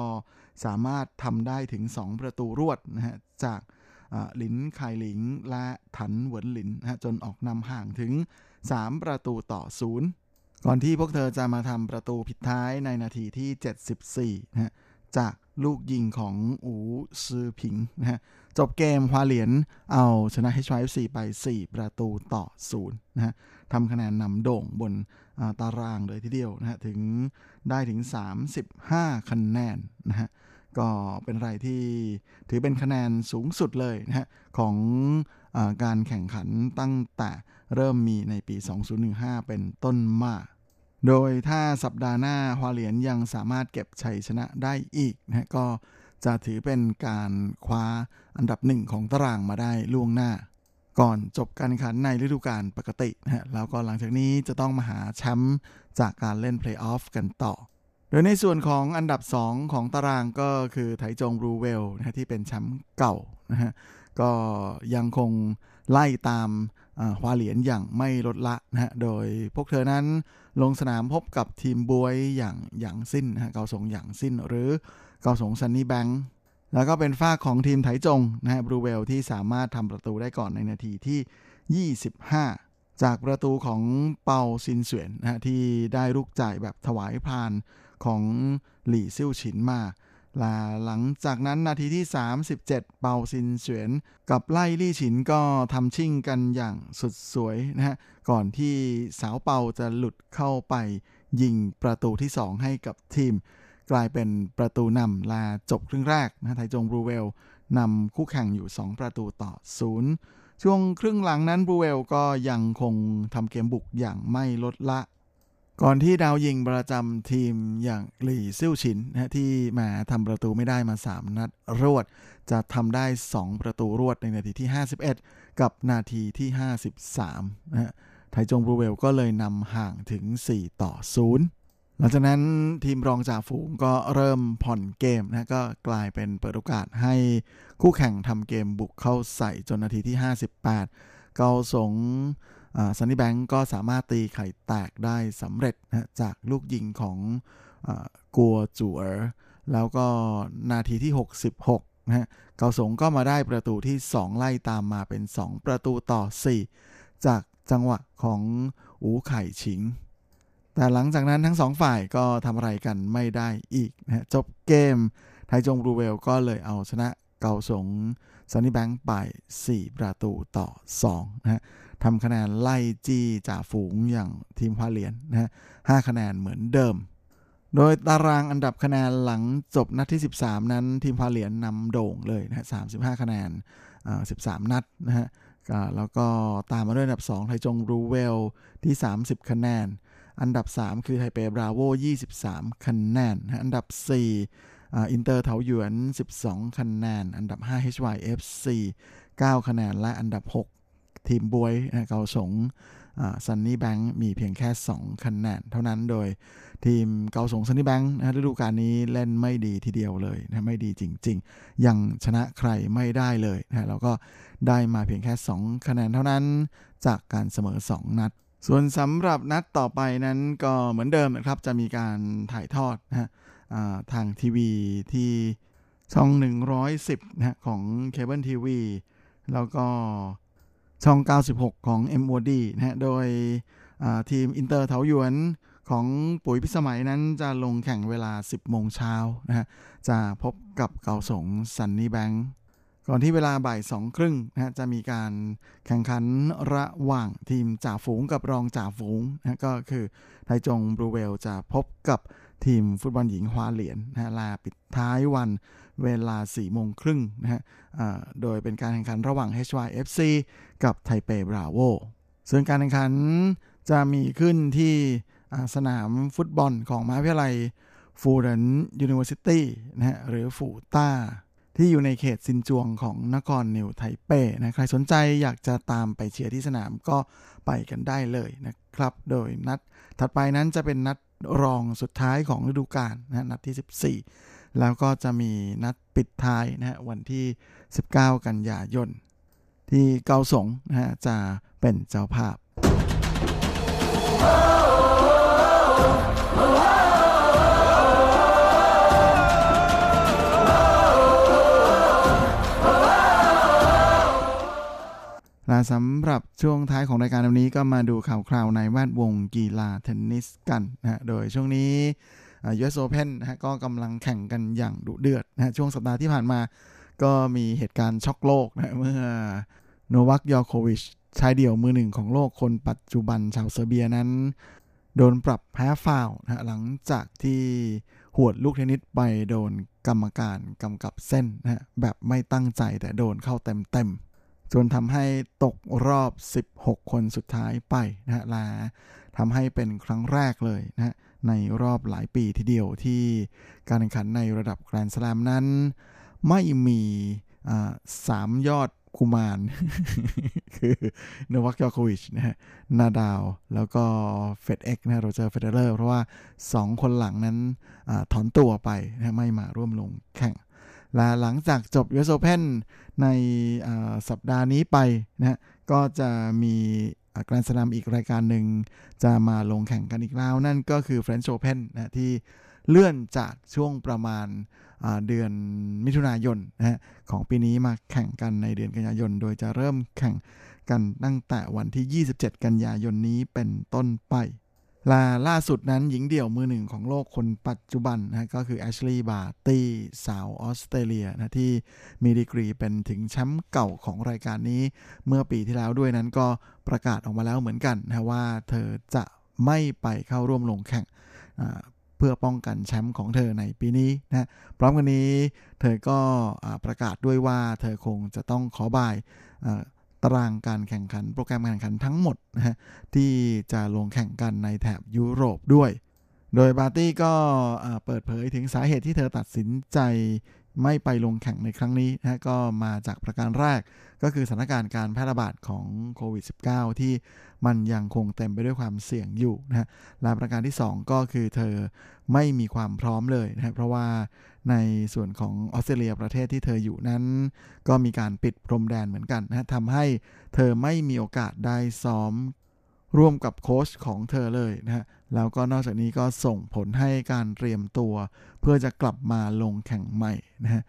สามารถทำได้ถึง2ประตูรวดนะฮะจากหลินไคหลิงและถันเหวินหลินนะฮะจนออกนำห่างถึง3ประตูต่อ0ก่อนที่พวกเธอจะมาทำประตูปิดท้ายในนาทีที่74นะฮะจากลูกยิงของอู๋ซือผิงนะฮะจบเกมฮวาเหลียนเอาชนะ H-YFC ไป4ประตูต่อ0นะฮะทำคะแนนนำโด่งบนตารางเลยทีเดียวนะฮะถึง35คะแนนนะฮะก็เป็นอะไรที่ถือเป็นคะแนนสูงสุดเลยนะฮะของการแข่งขันตั้งแต่เริ่มมีในปี2015เป็นต้นมาโดยถ้าสัปดาห์หน้าฮวาเหลียนยังสามารถเก็บชัยชนะได้อีกนะก็จะถือเป็นการคว้าอันดับ1ของตารางมาได้ล่วงหน้าก่อนจบการแข่งขันในฤดูกาลปกตินะแล้วก็หลังจากนี้จะต้องมาหาแชมป์จากการเล่นเพลย์ออฟกันต่อโดยในส่วนของอันดับ2ของตารางก็คือไถจงบรูเวลนะที่เป็นแชมป์เก่านะฮะก็ยังคงไล่ตามฮวาเหลียนอย่างไม่ลดละนะฮะโดยพวกเธอนั้นลงสนามพบกับทีมบวยอย่างสิ้นนะฮะเกาสงอย่างสิ้นหรือเกาสงซันนี่แบงค์แล้วก็เป็นฝ่ายของทีมไถจงนะฮะบรูเวลที่สามารถทำประตูได้ก่อนในนาทีที่25จากประตูของเปาซินเสวียนนะฮะที่ได้ลูกจ่ายแบบถวายพานของหลี่ซิ่วฉินมาและหลังจากนั้นนาทีที่37เปาซินเสวียนกับไล่ลี่ฉินก็ทำชิ่งกันอย่างสุดสวยนะฮะก่อนที่สาวเปาจะหลุดเข้าไปยิงประตูที่2ให้กับทีมกลายเป็นประตูนำและจบครึ่งแรกนะไถจงบรูเวลนำคู่แข่งอยู่2ประตูต่อ0ช่วงครึ่งหลังนั้นบรูเวลก็ยังคงทำเกมบุกอย่างไม่ลดละก่อนที่ดาวยิงประจำทีมอย่างหลี่ซิ่วฉินนะที่มาทำประตูไม่ได้มา3นัดรวดจะทำได้2ประตูรวดในนาทีที่51กับนาทีที่53นะไถจงบรูเวลก็เลยนำห่างถึง4ต่อ0หลังจากนั้นทีมรองจ่าฝูงก็เริ่มผ่อนเกมนะก็กลายเป็นเปิดโอกาสให้คู่แข่งทำเกมบุกเข้าใส่จนนาทีที่58เกาสงซันนี่แบงก์ก็สามารถตีไข่แตกได้สำเร็จนะจากลูกยิงของกัวจั่วแล้วก็นาทีที่66นะเกาสงก็มาได้ประตูที่2ไล่ตามมาเป็น2ประตูต่อ4จากจังหวะของอูไข่ฉิงแต่หลังจากนั้นทั้ง2ฝ่ายก็ทำอะไรกันไม่ได้อีกนะจบเกมไทจงบรูเวลก็เลยเอาชนะเกาสงซันนี่แบงก์ไป4ประตูต่อ2นะฮะทำคะแนนไล่จี้จ่าฝูงอย่างทีมฮวาเหลียนนะฮะ5คะแนนเหมือนเดิมโดยตารางอันดับคะแนนหลังจบนัดที่13นั้นทีมฮวาเหลียนนำโด่งเลยนะฮะ35คะแนน13นัดนะฮะแล้วก็ตามมาด้วยอันดับ2ไทจงรูเวลที่30คะแนนอันดับ3คือไทเปบราโว23คะแนนนะอันดับ4อินเตอร์เถาหยวน12คะแนนอันดับ5 H-YFC 9คะแนนและอันดับ6ทีมบวยเกาสงซันนี่แบงค์มีเพียงแค่2คะแนนเท่านั้นโดยทีมเกาสงซันนี่แบงค์นะฤดูกาลนี้เล่นไม่ดีทีเดียวเลยนะไม่ดีจริงๆยังชนะใครไม่ได้เลยนะแล้วก็ได้มาเพียงแค่2คะแนนเท่านั้นจากการเสมอ2นัดส่วนสำหรับนัดต่อไปนั้นก็เหมือนเดิมนะครับจะมีการถ่ายทอดนะทางทีวีที่ช่อง110นะของเคเบิลทีวีแล้วก็ช่อง96ของ MOD นะฮะโดยทีมอินเตอร์เถาหยวนของปุ๋ยพิสมัยนั้นจะลงแข่งเวลา 10 โมงเช้านะฮะจะพบกับเกาสงซันนี่แบงค์ก่อนที่เวลาบ่าย2:30นะฮะจะมีการแข่งขันระหว่างทีมจ่าฝูงกับรองจ่าฝูงนะก็คือไทจงบรูเวลจะพบกับทีมฟุตบอลหญิงฮวาเหลียนนะฮะลาปิดท้ายวันเวลา 4:30 นนะฮะโดยเป็นการแข่งขันระหว่าง H-YFC กับไทเปบราโวซึ่งการแข่งขันจะมีขึ้นที่สนามฟุตบอลของมหาวิทยาลัยฟูเหรินยูนิเวอร์ซิตี้นะฮะหรือฟูต้าที่อยู่ในเขตซินจวงของนครนิวไทเป้นะใครสนใจอยากจะตามไปเชียร์ที่สนามก็ไปกันได้เลยนะครับโดยนัดถัดไปนั้นจะเป็นนัด รองสุดท้ายของฤดูกาลนะนัดที่14แล้วก็จะมีนัดปิดท้ายนะฮะวันที่19กันยายนที่เกาสงนะฮะจะเป็นเจ้าภาพและสำหรับช่วงท้ายของรายการวันนี้ก็มาดูข่าวคราวในแวดวงกีฬาเทนนิสกันนะฮะโดยช่วงนี้ US Open นะฮะก็กำลังแข่งกันอย่างดุเดือดนะฮะช่วงสัปดาห์ที่ผ่านมาก็มีเหตุการณ์ช็อกโลกนะเมื่อโนวัคยอโควิชชายเดี่ยวมือหนึ่งของโลกคนปัจจุบันชาวเซอร์เบียนั้นโดนปรับแพ้ฟาวล์นะฮะหลังจากที่หวดลูกเทนนิสไปโดนกรรมการกำกับเส้นนะฮะแบบไม่ตั้งใจแต่โดนเข้าเต็มจนทำให้ตกรอบ16คนสุดท้ายไปนะฮะและทำให้เป็นครั้งแรกเลยนะฮะในรอบหลายปีทีเดียวที่การแข่งขันในระดับแกรนด์สแลมนั้นไม่มี3ยอดกุมาร คือโนวัคยอโควิชนะฮะนาดาลแล้วก็เฟดเอ็กซ์นะโรเจอร์เฟเดอเรอร์เพราะว่า2คนหลังนั้นถอนตัวไปนะไม่มาร่วมลงแข่งและหลังจากจบ US Open ในสัปดาห์นี้ไปนะฮะก็จะมีแกรนด์สแลมอีกรายการหนึ่งจะมาลงแข่งกันอีกแล้วนั่นก็คือ French Open นะที่เลื่อนจากช่วงประมาณเดือนมิถุนายนนะฮะของปีนี้มาแข่งกันในเดือนกันยายนโดยจะเริ่มแข่งกันตั้งแต่วันที่27กันยายนนี้เป็นต้นไปล่าสุดนั้นหญิงเดี่ยวมือหนึ่งของโลกคนปัจจุบันนะก็คือแอชลีย์บาร์ตี้สาวออสเตรเลียนะที่มีดีกรีเป็นถึงแชมป์เก่าของรายการนี้เมื่อปีที่แล้วด้วยนั้นก็ประกาศออกมาแล้วเหมือนกันนะว่าเธอจะไม่ไปเข้าร่วมลงแข่งเพื่อป้องกันแชมป์ของเธอในปีนี้นะพร้อมกันนี้เธอก็ประกาศด้วยว่าเธอคงจะต้องขอบายตารางการแข่งขันโปรแกรมการแข่งขันทั้งหมดนะฮะที่จะลงแข่งกันในแถบยุโรปด้วยโดยบาร์ตี้ก็เปิดเผยถึงสาเหตุที่เธอตัดสินใจไม่ไปลงแข่งในครั้งนี้นะฮะก็มาจากประการแรกก็คือสถานการณ์การแพร่ระบาดของโควิด -19 ที่มันยังคงเต็มไปด้วยความเสี่ยงอยู่นะฮะและประการที่2ก็คือเธอไม่มีความพร้อมเลยนะฮะเพราะว่าในส่วนของออสเตรเลียประเทศที่เธออยู่นั้นก็มีการปิดพรมแดนเหมือนกันนะฮะทำให้เธอไม่มีโอกาสได้ซ้อมร่วมกับโค้ชของเธอเลยนะฮะแล้วก็นอกจากนี้ก็ส่งผลให้การเตรียมตัวเพื่อจะกลับมาลงแข่งใหม่นะฮะ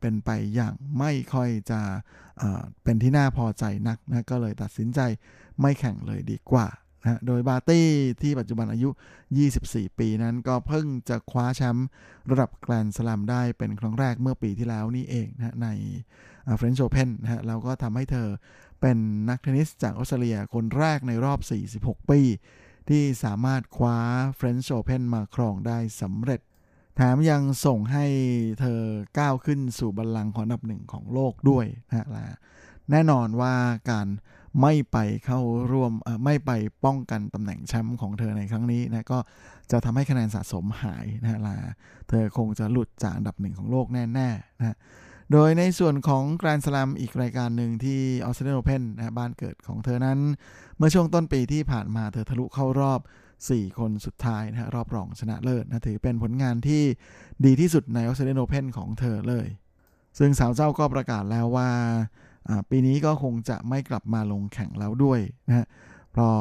เป็นไปอย่างไม่ค่อยจะเป็นที่น่าพอใจนักนะก็เลยตัดสินใจไม่แข่งเลยดีกว่านะโดยบาร์ตี้ที่ปัจจุบันอายุ24ปีนั้นก็เพิ่งจะคว้าแชมป์ระดับแกรนด์สแลมได้เป็นครั้งแรกเมื่อปีที่แล้วนี่เองนะใน French Open นะฮะแล้วก็ทำให้เธอเป็นนักเทนนิสจากออสเตรเลียคนแรกในรอบ46ปีที่สามารถคว้า French Open มาครองได้สำเร็จแถมยังส่งให้เธอก้าวขึ้นสู่บัลลังก์ของอันดับ1ของโลกด้วยนะฮะและแน่นอนว่าการไม่ไปเข้าร่วมไม่ไปป้องกันตำแหน่งแชมป์ของเธอในครั้งนี้นะก็จะทำให้คะแนนสะสมหายนะฮะและเธอคงจะหลุดจากอันดับ1ของโลกแน่ๆนะฮะโดยในส่วนของแกรนด์สแลมอีกรายการหนึ่งที่ Australian Open นะบ้านเกิดของเธอนั้นเมื่อช่วงต้นปีที่ผ่านมาเธอทะลุเข้ารอบ4คนสุดท้ายนะรอบรองชนะเลิศนะถือเป็นผลงานที่ดีที่สุดใน Australian Open ของเธอเลยซึ่งสาวเจ้าก็ประกาศแล้วว่าปีนี้ก็คงจะไม่กลับมาลงแข่งแล้วด้วยนะฮะเพราะ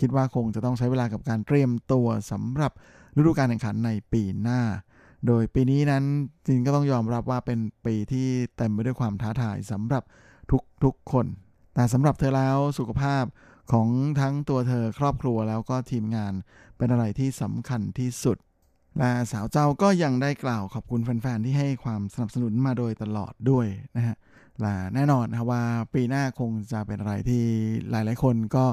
คิดว่าคงจะต้องใช้เวลากับการเตรียมตัวสำหรับฤดูกาลแข่งขันในปีหน้าโดยปีนี้นั้นจริงก็ต้องยอมรับว่าเป็นปีที่เต็มไปด้วยความท้าทายสำหรับทุกๆคนแต่สำหรับเธอแล้วสุขภาพของทั้งตัวเธอครอบครัวแล้วก็ทีมงานเป็นอะไรที่สำคัญที่สุดและสาวเจ้าก็ยังได้กล่าวขอบคุณแฟนๆที่ให้ความสนับสนุนมาโดยตลอดด้วยนะฮะและแน่นอนนะว่าปีหน้าคงจะเป็นอะไรที่หลายๆคนก็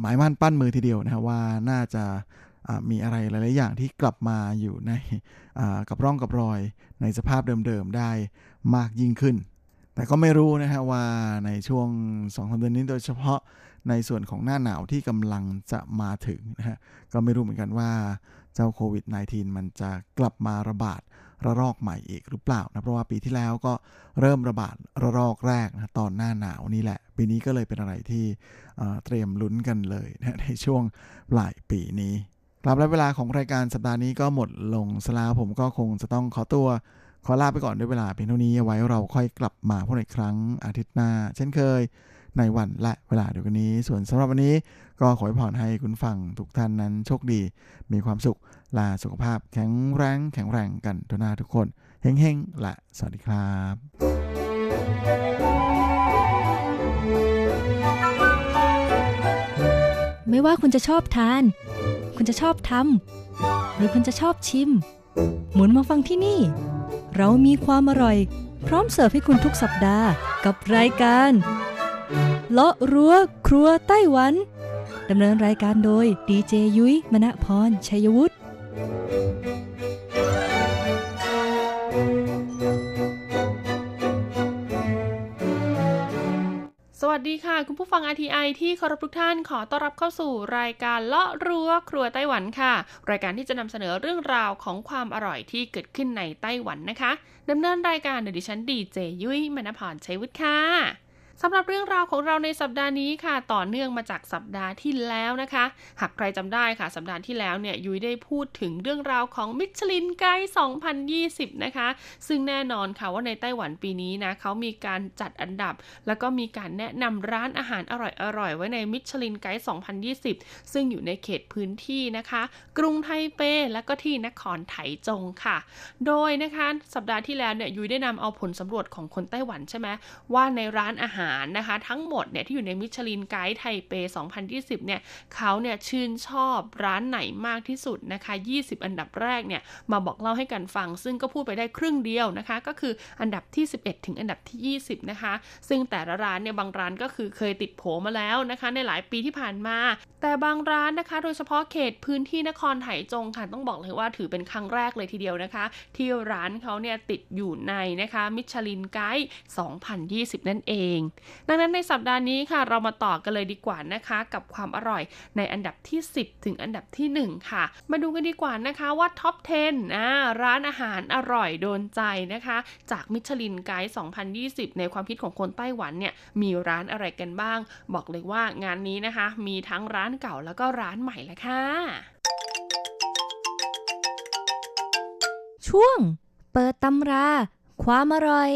หมายมั่นปั้นมือทีเดียวนะว่าน่าจะมีอะไรหลายๆอย่างที่กลับมาอยู่ในกับร่องกับรอยในสภาพเดิมๆได้มากยิ่งขึ้นแต่ก็ไม่รู้นะฮะว่าในช่วง 2-3 เดือนนี้โดยเฉพาะในส่วนของหน้าหนาวที่กำลังจะมาถึงนะฮะก็ไม่รู้เหมือนกันว่าเจ้าโควิด -19 มันจะกลับมาระบาดระลอกใหม่อีกหรือเปล่านะเพราะว่าปีที่แล้วก็เริ่มระบาดระลอกแรกนะตอนหน้าหนาวนี่แหละปีนี้ก็เลยเป็นอะไรที่เตรียมลุ้นกันเลยนะในช่วงปลายปีนี้ ครับและเวลาของรายการสัปดาห์นี้ก็หมดลงสลาผมก็คงจะต้องขอลาไปก่อนด้วยเวลาเพียงเท่านี้ไว้เราค่อยกลับมาพบกันอีกครั้งอาทิตย์หน้าเช่นเคยในวันและเวลาเดียวกันนี้ส่วนสำหรับวันนี้ก็ขออวยพรให้คุณฟังทุกท่านนั้นโชคดีมีความสุขและสุขภาพแข็งแรงกันทุกหน้าทุกคนเฮ้งๆและสวัสดีครับไม่ว่าคุณจะชอบทานคุณจะชอบทำหรือคุณจะชอบชิมหมุนมาฟังที่นี่เรามีความอร่อยพร้อมเสิร์ฟให้คุณทุกสัปดาห์กับรายการเลาะรั้วครัวไต้หวันดำเนินรายการโดยดีเจยุ้ยมณพรชัยวุฒิสวัสดีค่ะคุณผู้ฟัง RTI ที่เคารพทุกท่านขอต้อนรับเข้าสู่รายการเลาะรั้วครัวไต้หวันค่ะรายการที่จะนำเสนอเรื่องราวของความอร่อยที่เกิดขึ้นในไต้หวันนะคะดำเนินรายการโดยดิฉันดีเจยุ้ยมณพรชัยวุฒิค่ะสำหรับเรื่องราวของเราในสัปดาห์นี้ค่ะต่อเนื่องมาจากสัปดาห์ที่แล้วนะคะหากใครจำได้ค่ะสัปดาห์ที่แล้วเนี่ยยุ้ยได้พูดถึงเรื่องราวของมิชลินไกด์ 2020 นะคะซึ่งแน่นอนค่ะว่าในไต้หวันปีนี้นะเขามีการจัดอันดับแล้วก็มีการแนะนำร้านอาหารอร่อยๆไว้ในมิชลินไกด์ 2020 ซึ่งอยู่ในเขตพื้นที่นะคะกรุงไทเปและก็ที่นครไถจงค่ะโดยนะคะสัปดาห์ที่แล้วเนี่ยยุ้ยได้นำเอาผลสำรวจของคนไต้หวันใช่ไหมว่าในร้านอาหารนะคะทั้งหมดเนี่ยที่อยู่ในมิชลินไกด์ไทเป 2020 เนี่ยเขาเนี่ยชื่นชอบร้านไหนมากที่สุดนะคะ20อันดับแรกเนี่ยมาบอกเล่าให้กันฟังซึ่งก็พูดไปได้ครึ่งเดียวนะคะก็คืออันดับที่11ถึงอันดับที่20นะคะซึ่งแต่ละร้านเนี่ยบางร้านก็คือเคยติดโผมาแล้วนะคะในหลายปีที่ผ่านมาแต่บางร้านนะคะโดยเฉพาะเขตพื้นที่นครไถจงค่ะต้องบอกเลยว่าถือเป็นครั้งแรกเลยทีเดียวนะคะที่ร้านเขาเนี่ยติดอยู่ในนะคะมิชลินไกด์ 2020 นั่นเองดังนั้นในสัปดาห์นี้ค่ะเรามาต่อกันเลยดีกว่านะคะกับความอร่อยในอันดับที่10ถึงอันดับที่1ค่ะมาดูกันดีกว่านะคะว่าท็อป10ร้านอาหารอร่อยโดนใจนะคะจากมิชลินไกด์ 2020 ในความคิดของคนไต้หวันเนี่ยมีร้านอะไรกันบ้างบอกเลยว่างานนี้นะคะมีทั้งร้านเก่าแล้วก็ร้านใหม่เลยค่ะช่วงเปิดตำราความอร่อย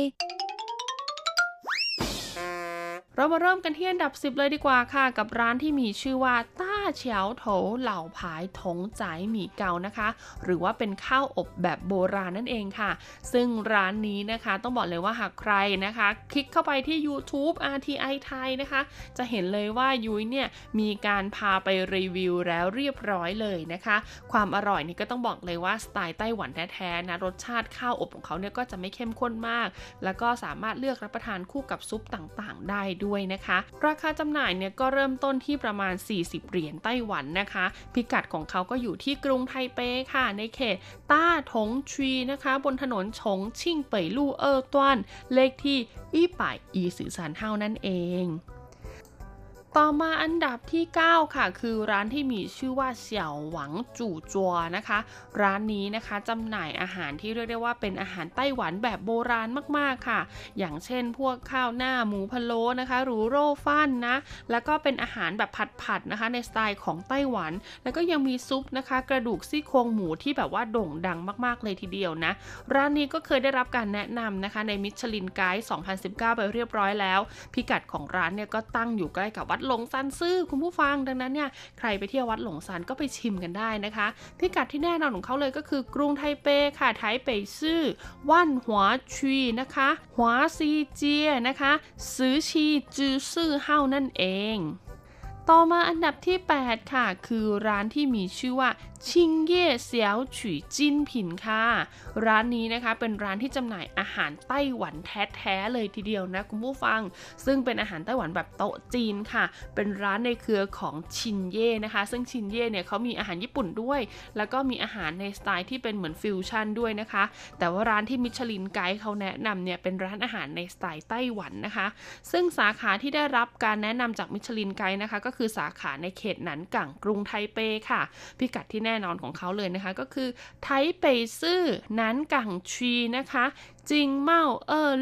เรามาเริ่มกันที่อันดับ10เลยดีกว่าค่ะกับร้านที่มีชื่อว่าต้าเฉียวโถเหล่าผายถงจ๋ายหมี่เกานะคะหรือว่าเป็นข้าวอบแบบโบราณนั่นเองค่ะซึ่งร้านนี้นะคะต้องบอกเลยว่าหากใครนะคะคลิกเข้าไปที่ YouTube RTI ไทยนะคะจะเห็นเลยว่ายุ้ยเนี่ยมีการพาไปรีวิวแล้วเรียบร้อยเลยนะคะความอร่อยนี่ก็ต้องบอกเลยว่าสไตล์ไต้หวันแท้ๆนะรสชาติข้าวอบของเขาเนี่ยก็จะไม่เข้มข้นมากแล้วก็สามารถเลือกรับประทานคู่กับซุปต่างๆได้ด้วยนะคะราคาจำหน่ายเนี่ยก็เริ่มต้นที่ประมาณ40เหรียญไต้หวันนะคะพิกัดของเขาก็อยู่ที่กรุงไทเปค่ะในเขตต้าถงชีนะคะบนถนนฉงชิ่งเป่ยลู่เออตวนเลขที่อี้ป่ายอีสือสานเฮานั่นเองต่อมาอันดับที่9ค่ะคือร้านที่มีชื่อว่าเสี่ยวหวังจู๋จัวนะคะร้านนี้นะคะจำหน่ายอาหารที่เรียกได้ว่าเป็นอาหารไต้หวันแบบโบราณมากๆค่ะอย่างเช่นพวกข้าวหน้าหมูพะโล้นะคะหรูโร่ฟั่นนะแล้วก็เป็นอาหารแบบผัดนะคะในสไตล์ของไต้หวันแล้วก็ยังมีซุปนะคะกระดูกซี่โครงหมูที่แบบว่าโด่งดังมากๆเลยทีเดียวนะร้านนี้ก็เคยได้รับการแนะนำนะคะในมิชลินไกด์ 2019 ไปเรียบร้อยแล้วพิกัดของร้านเนี่ยก็ตั้งอยู่ใกล้กับวัดหลงซันซื่อคุณผู้ฟังดังนั้นเนี่ยใครไปเที่ยววัดหลงซันก็ไปชิมกันได้นะคะพิกัดที่แน่นอนของเขาเลยก็คือกรุงไทเปค่ะไทเปซื่อว่านหัวชีนะคะหัวซีเจียนะคะซื้อชีจือซื่อเฮานั่นเองต่อมาอันดับที่8ค่ะคือร้านที่มีชื่อว่าชิงเย่เซียวฉุยจิ้นผินค่ะร้านนี้นะคะเป็นร้านที่จำหน่ายอาหารไต้หวันแท้ๆเลยทีเดียวนะคุณผู้ฟังซึ่งเป็นอาหารไต้หวันแบบโต๊ะจีนค่ะเป็นร้านในเครือของชินเย่นะคะซึ่งชินเย่เนี่ยเขามีอาหารญี่ปุ่นด้วยแล้วก็มีอาหารในสไตล์ที่เป็นเหมือนฟิวชั่นด้วยนะคะแต่ว่าร้านที่มิชลินไกด์เขาแนะนำเนี่ยเป็นร้านอาหารในสไตล์ไต้หวันนะคะซึ่งสาขาที่ได้รับการแนะนำจากมิชลินไกด์นะคะก็ คือสาขาในเขตหนานกั่งกรุงไทเปค่ะพิกัดที่แน่นอนของเขาเลยนะคะก็คือไทเปซื่อหนานกั่งชีนะคะจิงเม่า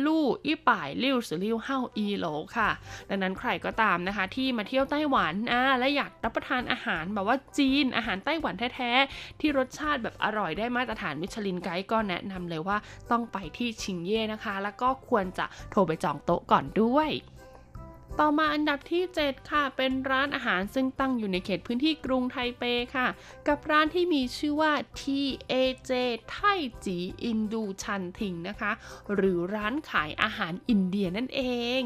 ลู่อี้ป่ายลิ่วสือลิ่วเฮาอีโหลค่ะดังนั้นใครก็ตามนะคะที่มาเที่ยวไต้หวันและอยากรับประทานอาหารแบบว่าจีนอาหารไต้หวันแท้ๆที่รสชาติแบบอร่อยได้มาตรฐานมิชลินไกด์ก็แนะนำเลยว่าต้องไปที่ชิงเย่นะคะแล้วก็ควรจะโทรไปจองโต๊ะก่อนด้วยต่อมาอันดับที่7ค่ะเป็นร้านอาหารซึ่งตั้งอยู่ในเขตพื้นที่กรุงไทเปค่ะกับร้านที่มีชื่อว่า TAJ ไทจีอินดูชันทิงนะคะหรือร้านขายอาหารอินเดียนั่นเอง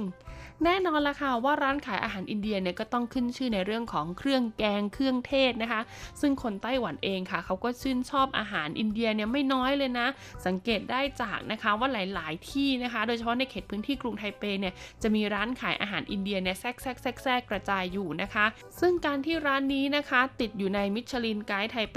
แน่นอนละค่ะว่าร้านขายอาหารอินเดียเนี่ยก็ต้องขึ้นชื่อในเรื่องของเครื่องแกงเครื่องเทศนะคะซึ่งคนไต้หวันเองค่ะเขาก็ชื่นชอบอาหารอินเดียเนี่ยไม่น้อยเลยนะสังเกตได้จากนะคะว่าหลายๆที่นะคะโดยเฉพาะในเขตพื้นที่กรุงไทเปเนี่ยจะมีร้านขายอาหารอินเดียเนี่ยแทรกกระจายอยู่นะคะซึ่งการที่ร้านนี้นะคะติดอยู่ในมิชลินไกด์ไทเป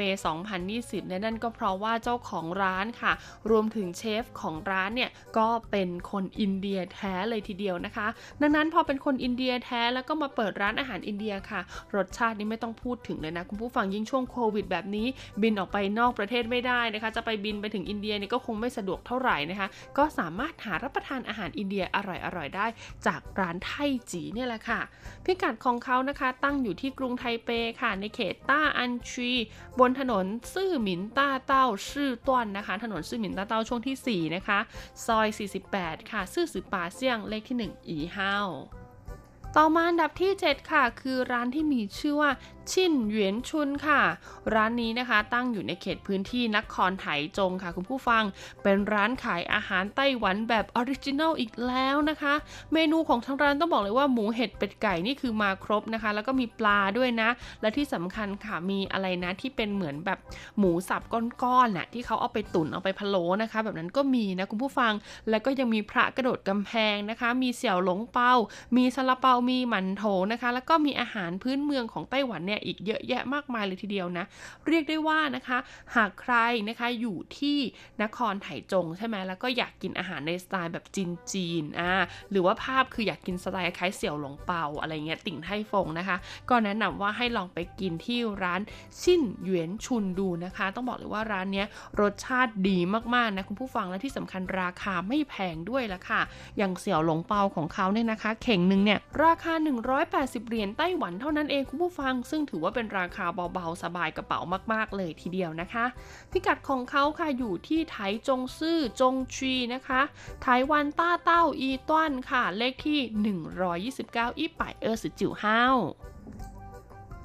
2020 นั่นก็เพราะว่าเจ้าของร้านค่ะรวมถึงเชฟของร้านเนี่ยก็เป็นคนอินเดียแท้เลยทีเดียวนะคะดังนั้นพอเป็นคนอินเดียแท้แล้วก็มาเปิดร้านอาหารอินเดียค่ะรสชาตินี่ไม่ต้องพูดถึงเลยนะคุณผู้ฟังยิ่งช่วงโควิดแบบนี้บินออกไปนอกประเทศไม่ได้นะคะจะไปบินไปถึงอินเดียนี่ก็คงไม่สะดวกเท่าไหร่นะคะก็สามารถหารับประทานอาหารอินเดียอร่อยๆได้จากร้านไทจีเนี่ยแหละค่ะพิกัดของเขานะคะตั้งอยู่ที่กรุงไทเปค่ะในเขตต้าอันชีบนถนนซื่อหมินต้าเต้าซื่อต้วนนะคะถนนซื่อหมินต้าเต้าช่วงที่4นะคะซอย48ค่ะซื่อสือป่าเซี่ยงเลขที่1อี5ต่อมาอันดับที่7ค่ะคือร้านที่มีชื่อว่าชินเหวียนชุนค่ะร้านนี้นะคะตั้งอยู่ในเขตพื้นที่นครไถจงค่ะคุณผู้ฟังเป็นร้านขายอาหารไต้หวันแบบออริจินัลอีกแล้วนะคะเมนูของทางร้านต้องบอกเลยว่าหมูเห็ดเป็ดไก่นี่คือมาครบนะคะแล้วก็มีปลาด้วยนะและที่สำคัญค่ะมีอะไรนะที่เป็นเหมือนแบบหมูสับก้อนๆน่ะที่เขาเอาไปตุ๋นเอาไปพะโล้นะคะแบบนั้นก็มีนะคุณผู้ฟังแล้วก็ยังมีพระกระโดดกำแพงนะคะมีเสี่ยวหลงเปามีซาลาเปามีหมันโถนะคะแล้วก็มีอาหารพื้นเมืองของไต้หวันเนี่ยอีกเยอะแยะมากมายเลยทีเดียวนะเรียกได้ว่านะคะหากใครนะคะอยู่ที่นครไถจงใช่ไหมแล้วก็อยากกินอาหารในสไตล์แบบจีนหรือว่าภาพคืออยากกินสไตล์คล้ายเสี่ยวหลงเปาอะไรเงี้ยติ่งไทฟงนะคะก็แนะนำว่าให้ลองไปกินที่ร้านชินเหวียนชุนดูนะคะต้องบอกเลยว่าร้านเนี้ยรสชาติดีมากๆนะคุณผู้ฟังและที่สำคัญราคาไม่แพงด้วยละค่ะอย่างเสี่ยวหลงเปาของเขาเนี่ยนะคะเข่งนึงเนี่ยราคา180เหรียญไต้หวันเท่านั้นเองคุณผู้ฟังซึ่งถือว่าเป็นราคาเบาๆสบายกระเป๋ามากๆเลยทีเดียวนะคะพิกัดของเขาค่ะอยู่ที่ไถจงซื่อจงชีนะคะไถวันต้าเต้าอีต้วนค่ะเลขที่129อี้ป่ายสือจิ๋วเฮา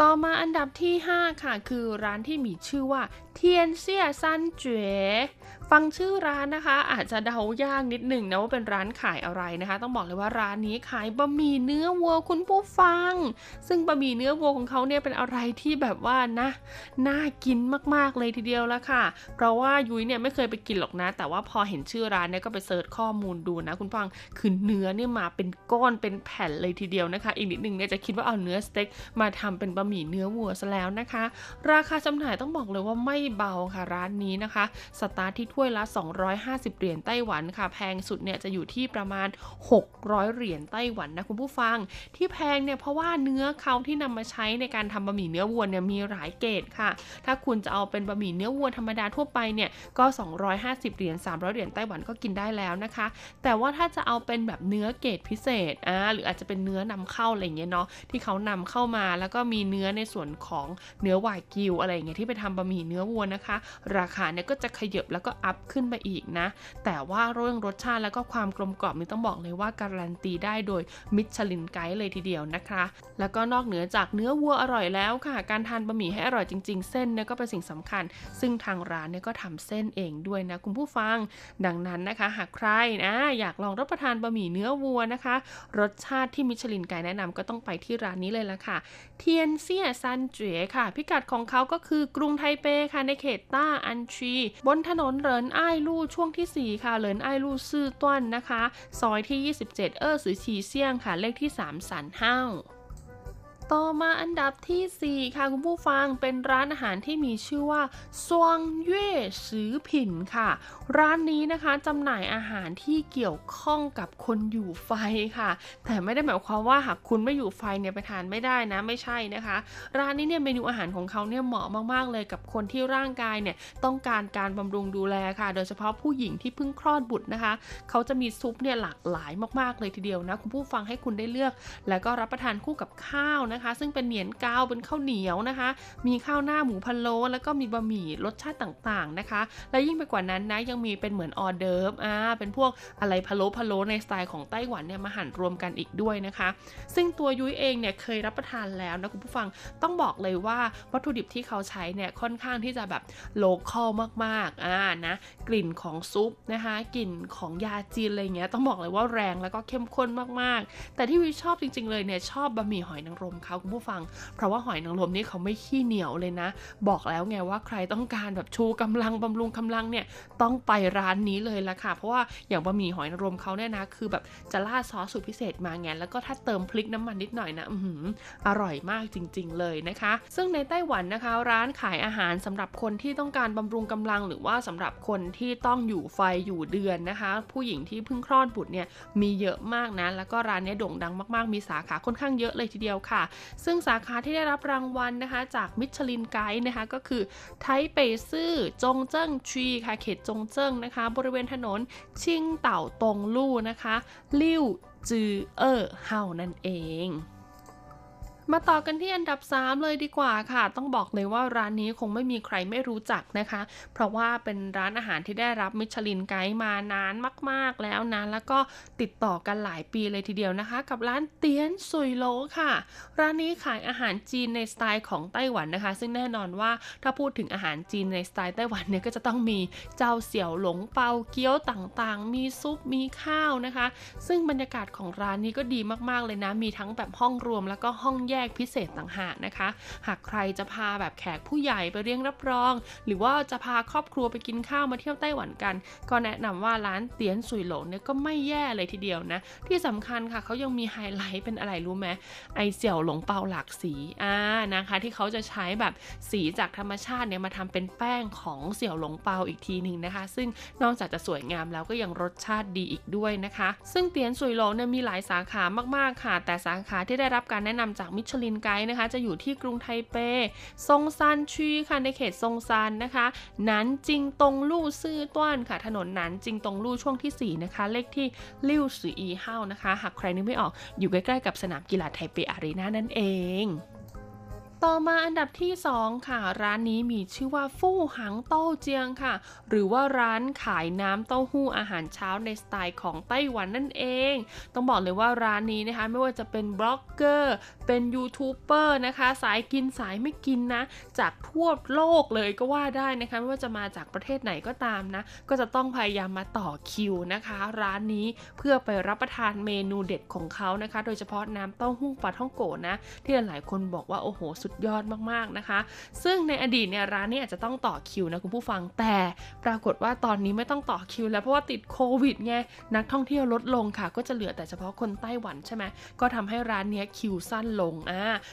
ต่อมาอันดับที่5ค่ะคือร้านที่มีชื่อว่าเทียนเซี่ยซันเจ๋ฟังชื่อร้านนะคะอาจจะเดายากนิดหนึ่งนะว่าเป็นร้านขายอะไรนะคะต้องบอกเลยว่าร้านนี้ขายบะหมี่เนื้อวัวคุณผู้ฟังซึ่งบะหมี่เนื้อวัวของเขาเนี่ยเป็นอะไรที่แบบว่านะน่ากินมากๆเลยทีเดียวละค่ะเพราะว่ายุ้ยเนี่ยไม่เคยไปกินหรอกนะแต่ว่าพอเห็นชื่อร้านเนี่ยก็ไปเสิร์ชข้อมูลดูนะคุณฟังคือเนื้อเนี่ยมาเป็นก้อนเป็นแผ่นเลยทีเดียวนะคะอีกนิดนึงเนี่ยจะคิดว่าเอาเนื้อสเต็กมาทำเป็นบะหมี่เนื้อวัวซะแล้วนะคะราคาจำหน่ายต้องบอกเลยว่าไม่เบาค่ะร้านนี้นะคะสตาร์ทที่ถ้วยละ250เหรียญไต้หวันค่ะแพงสุดเนี่ยจะอยู่ที่ประมาณ600เหรียญไต้หวันนะคุณผู้ฟังที่แพงเนี่ยเพราะว่าเนื้อเขาที่นำมาใช้ในการทำบะหมี่เนื้อวัวเนี่ยมีหลายเกรดค่ะถ้าคุณจะเอาเป็นบะหมี่เนื้อวัวธรรมดาทั่วไปเนี่ยก็250เหรียญ300เหรียญไต้หวันก็กินได้แล้วนะคะแต่ว่าถ้าจะเอาเป็นแบบเนื้อเกรดพิเศษหรืออาจจะเป็นเนื้อนำเข้าอะไรเงี้ยเนาะที่เขานำเข้ามาแล้วก็มีเนื้อในส่วนของเนื้อวากิวอะไรเงี้ยที่ไปทำบะหมี่เนื้อวัวนะคะราคาเนี่ยก็จะขยับแล้วก็อัพขึ้นไปอีกนะแต่ว่าเรื่องรสชาติแล้วก็ความกลมกล่อมนี่ต้องบอกเลยว่าการันตีได้โดยมิชลินไกด์เลยทีเดียวนะคะแล้วก็นอกเหนือจากเนื้อวัวอร่อยแล้วค่ะการทานบะหมี่ให้อร่อยจริงๆเส้นเนี่ยก็เป็นสิ่งสำคัญซึ่งทางร้านเนี่ยก็ทำเส้นเองด้วยนะคุณผู้ฟังดังนั้นนะคะหากใครอยากลองรับประทานบะหมี่เนื้อวัวนะคะรสชาติที่มิชลินไกด์แนะนำก็ต้องไปที่ร้านนี้เลยละค่ะเทียนเซี่ยซันเจ๋ค่ะพิกัดของเขาก็คือกรุงไทเปค่ะในเขตต้าอันชีบนถนนเหรินอ้ายลู่ช่วงที่4ค่ะเหรินอ้ายลู่ซื่อต้วนนะคะซอยที่27สือฉีเซี่ยงค่ะเลขที่3สันเฮ้า ต่อมาอันดับที่4ค่ะคุณผู้ฟังเป็นร้านอาหารที่มีชื่อว่าซวงเย่ซือผิ่นค่ะร้านนี้นะคะจำหน่ายอาหารที่เกี่ยวข้องกับคนอยู่ไฟค่ะแต่ไม่ได้หมายความว่าหากคุณไม่อยู่ไฟเนี่ยไปทานไม่ได้นะไม่ใช่นะคะร้านนี้เนี่ยเมนูอาหารของเขาเนี่ยเหมาะมากๆเลยกับคนที่ร่างกายเนี่ยต้องการการบำรุงดูแลค่ะโดยเฉพาะผู้หญิงที่เพิ่งคลอดบุตรนะคะเขาจะมีซุปเนี่ยหลากหลายมากๆเลยทีเดียวนะคุณผู้ฟังให้คุณได้เลือกแล้วก็รับประทานคู่กับข้าวนะคะซึ่งเป็นเหมียนกาวเป็นข้าวเหนียวนะคะมีข้าวหน้าหมูพะโล้แล้วก็มีบะหมี่รสชาติต่างๆนะคะและยิ่งไปกว่านั้นนะยังมีเป็นเหมือนออเดิร์ฟเป็นพวกอะไรพะโล้ในสไตล์ของไต้หวันเนี่ยมาหั่นรวมกันอีกด้วยนะคะซึ่งตัวยุ้ยเองเนี่ยเคยรับประทานแล้วนะคุณผู้ฟังต้องบอกเลยว่าวัตถุดิบที่เขาใช้เนี่ยค่อนข้างที่จะแบบโลคอลมากๆนะกลิ่นของซุปนะคะกลิ่นของยาจีนอะไรเงี้ยต้องบอกเลยว่าแรงแล้วก็เข้มข้นมากๆแต่ที่วิชอบจริงๆเลยเนี่ยชอบบะหมี่หอยนางรมค่ะคุณผู้ฟังเพราะว่าหอยนางรมนี่เขาไม่ขี้เหนียวเลยนะบอกแล้วไงว่าใครต้องการแบบชูกำลังบำรุงกำลังเนี่ยต้องไปร้านนี้เลยละค่ะเพราะว่าอย่างบะหมี่หอยนางรมเขาเนี่ยนะคือแบบจะราดซอสสูตรพิเศษมาไงแล้วก็ถ้าเติมพริกน้ำมันนิดหน่อยนะอร่อยมากจริงๆเลยนะคะซึ่งในไต้หวันนะคะร้านขายอาหารสำหรับคนที่ต้องการบำรุงกำลังหรือว่าสำหรับคนที่ต้องอยู่ไฟอยู่เดือนนะคะผู้หญิงที่เพิ่งคลอดบุตรเนี่ยมีเยอะมากนะแล้วก็ร้านนี้โด่งดังมากๆมีสาขาค่อนข้างเยอะเลยทีเดียวค่ะซึ่งสาขาที่ได้รับรางวัลนะคะจากมิชลินไกด์นะคะก็คือไทเปซื่อจงเจิ้งชีค่ะเขตจงเจิ้งนะคะบริเวณถนนชิงเต่าตงลู่นะคะลิ่วจือเฮานั่นเองมาต่อกันที่อันดับ3เลยดีกว่าค่ะต้องบอกเลยว่าร้านนี้คงไม่มีใครไม่รู้จักนะคะเพราะว่าเป็นร้านอาหารที่ได้รับมิชลินไกด์มานานมากๆแล้วนะแล้วก็ติดต่อกันหลายปีเลยทีเดียวนะคะกับร้านเตียนซุยโลค่ะร้านนี้ขายอาหารจีนในสไตล์ของไต้หวันนะคะซึ่งแน่นอนว่าถ้าพูดถึงอาหารจีนในสไตล์ไต้หวันเนี่ยก็จะต้องมีเจ้าเสี่ยวหลงเปาเกี๊ยวต่างๆมีซุปมีข้าวนะคะซึ่งบรรยากาศของร้านนี้ก็ดีมากๆเลยนะมีทั้งแบบห้องรวมแล้วก็ห้องแยกพิเศษต่างหากนะคะหากใครจะพาแบบแขกผู้ใหญ่ไปเลี้ยงรับรองหรือว่าจะพาครอบครัวไปกินข้าวมาเที่ยวไต้หวันกันก็แนะนำว่าร้านเตียนซุยโหลเนี่ยก็ไม่แย่เลยทีเดียวนะที่สำคัญค่ะเขายังมีไฮไลท์เป็นอะไรรู้ไหมไอเสี่ยวหลงเปาหลากสีนะคะที่เขาจะใช้แบบสีจากธรรมชาติเนี่ยมาทำเป็นแป้งของเสี่ยวหลงเปาอีกทีนึงนะคะซึ่งนอกจากจะสวยงามแล้วก็ยังรสชาติดีอีกด้วยนะคะซึ่งเตียนซุยโหลเนี่ยมีหลายสาขามากๆค่ะแต่สาขาที่ได้รับการแนะนำจากมิชลินไกด์นะคะจะอยู่ที่กรุงไทเปซงซานชีค่ะในเขตซงซานนะคะหนานจิงตงลู่ซื่อต้วนค่ะถนนหนานจิงตงลู่ช่วงที่4นะคะเลขที่ลิ่วสืออีเฮ้านะคะหากใครนึกไม่ออกอยู่ใกล้ๆกับสนามกีฬาไทเปอารีนานั่นเองต่อมาอันดับที่2ค่ะร้านนี้มีชื่อว่าฟู่หังเต้าเจียงค่ะหรือว่าร้านขายน้ำเต้าหู้อาหารเช้าในสไตล์ของไต้หวันนั่นเองต้องบอกเลยว่าร้านนี้นะคะไม่ว่าจะเป็นบล็อกเกอร์เป็นยูทูบเบอร์นะคะสายกินสายไม่กินนะจากทั่วโลกเลยก็ว่าได้นะคะไม่ว่าจะมาจากประเทศไหนก็ตามนะก็จะต้องพยายามมาต่อคิวนะคะร้านนี้เพื่อไปรับประทานเมนูเด็ดของเขานะคะโดยเฉพาะน้ำเต้าหู้ปลาท่องโกะนะที่หลายคนบอกว่าโอ้โหสุดยอดมากๆนะคะซึ่งในอดีตเนี่ยร้านนี้อาจจะต้องต่อคิวนะคุณผู้ฟังแต่ปรากฏว่าตอนนี้ไม่ต้องต่อคิวแล้วเพราะว่าติดโควิดไงนักท่องเที่ยวลดลงค่ะก็จะเหลือแต่เฉพาะคนไต้หวันใช่ไหมก็ทำให้ร้านนี้คิวสั้นลง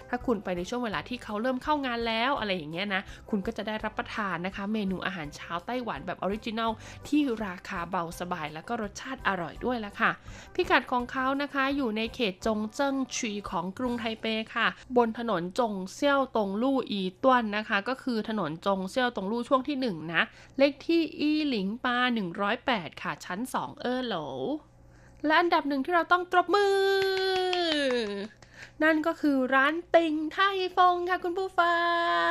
ถ้าคุณไปในช่วงเวลาที่เขาเริ่มเข้างานแล้วอะไรอย่างเงี้ยนะคุณก็จะได้รับประทานนะคะเมนูอาหารเช้าไต้หวันแบบออริจินัลที่ราคาเบาสบายแล้วก็รสชาติอร่อยด้วยละค่ะพิกัดของเขานะคะอยู่ในเขตจงเจิ้งชีของกรุงไทเปค่ะบนถนนจงเซี่ยวตงลู่อีต้วนนะคะก็คือถนนจงเซี่ยวตงลู่ช่วงที่1นะเลขที่อีหลิงปา108ค่ะชั้น2โหลและอันดับ1ที่เราต้องตบมือนั่นก็คือร้านติงไทฟงค่ะคุณผู้ฟั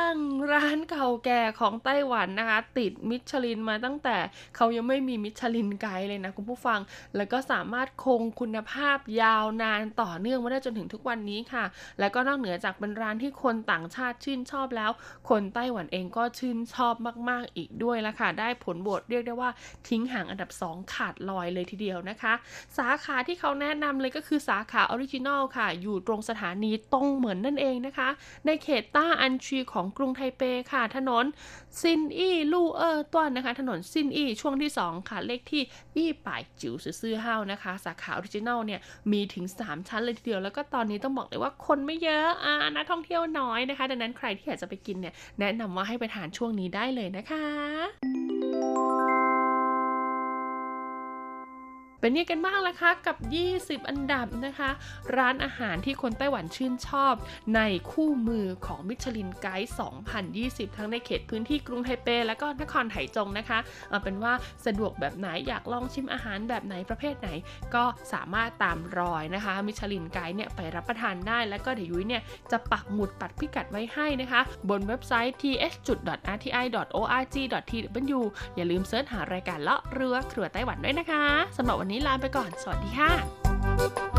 งร้านเก่าแก่ของไต้หวันนะคะติดมิชลินมาตั้งแต่เขายังไม่มีมิชลินไกด์เลยนะคุณผู้ฟังแล้วก็สามารถคงคุณภาพยาวนานต่อเนื่องมาได้จนถึงทุกวันนี้ค่ะแล้วก็นอกเหนือจากเป็นร้านที่คนต่างชาติชื่นชอบแล้วคนไต้หวันเองก็ชื่นชอบมากๆอีกด้วยละค่ะได้ผลโหวตเรียกได้ว่าทิ้งห่างอันดับ2ขาดลอยเลยทีเดียวนะคะสาขาที่เขาแนะนำเลยก็คือสาขาออริจินอลค่ะอยู่ตรงสถ ถานีตงเหมือนนั่นเองนะคะในเขตต้าอันชีของกรุงไทเปค่ะถนนซินอี้ลู่เอ่อต้วนนะคะถนนซินอี้ช่วงที่2ค่ะเลขที่ยี่ป่ายจิ๋วซื่อๆเฮานะคะสาขาออริจินัลเนี่ยมีถึง3ชั้นเลยทีเดียวแล้วก็ตอนนี้ต้องบอกเลยว่าคนไม่เยอะนักท่องเที่ยวน้อยนะคะดังนั้นใครที่อยากจะไปกินเนี่ยแนะนำว่าให้ไปทานช่วงนี้ได้เลยนะคะเป็นยังไงกันบ้างล่ะคะกับ20อันดับนะคะร้านอาหารที่คนไต้หวันชื่นชอบในคู่มือของมิชลินไกด์2020ทั้งในเขตพื้นที่กรุงไทเปและก็นครไถจงนะคะเอาเป็นว่าสะดวกแบบไหนอยากลองชิมอาหารแบบไหนประเภทไหนก็สามารถตามรอยนะคะมิชลินไกด์เนี่ยไปรับประทานได้แล้วก็เดี๋ยวยุ้ยเนี่ยจะปักหมุดปัดพิกัดไว้ให้นะคะบนเว็บไซต์ th.rti.org.tw อย่าลืมเสิร์ชหารายการเลาะเรือครัวไต้หวันด้วยนะคะสำหรับวันนี้ลาไปก่อนสวัสดีค่ะ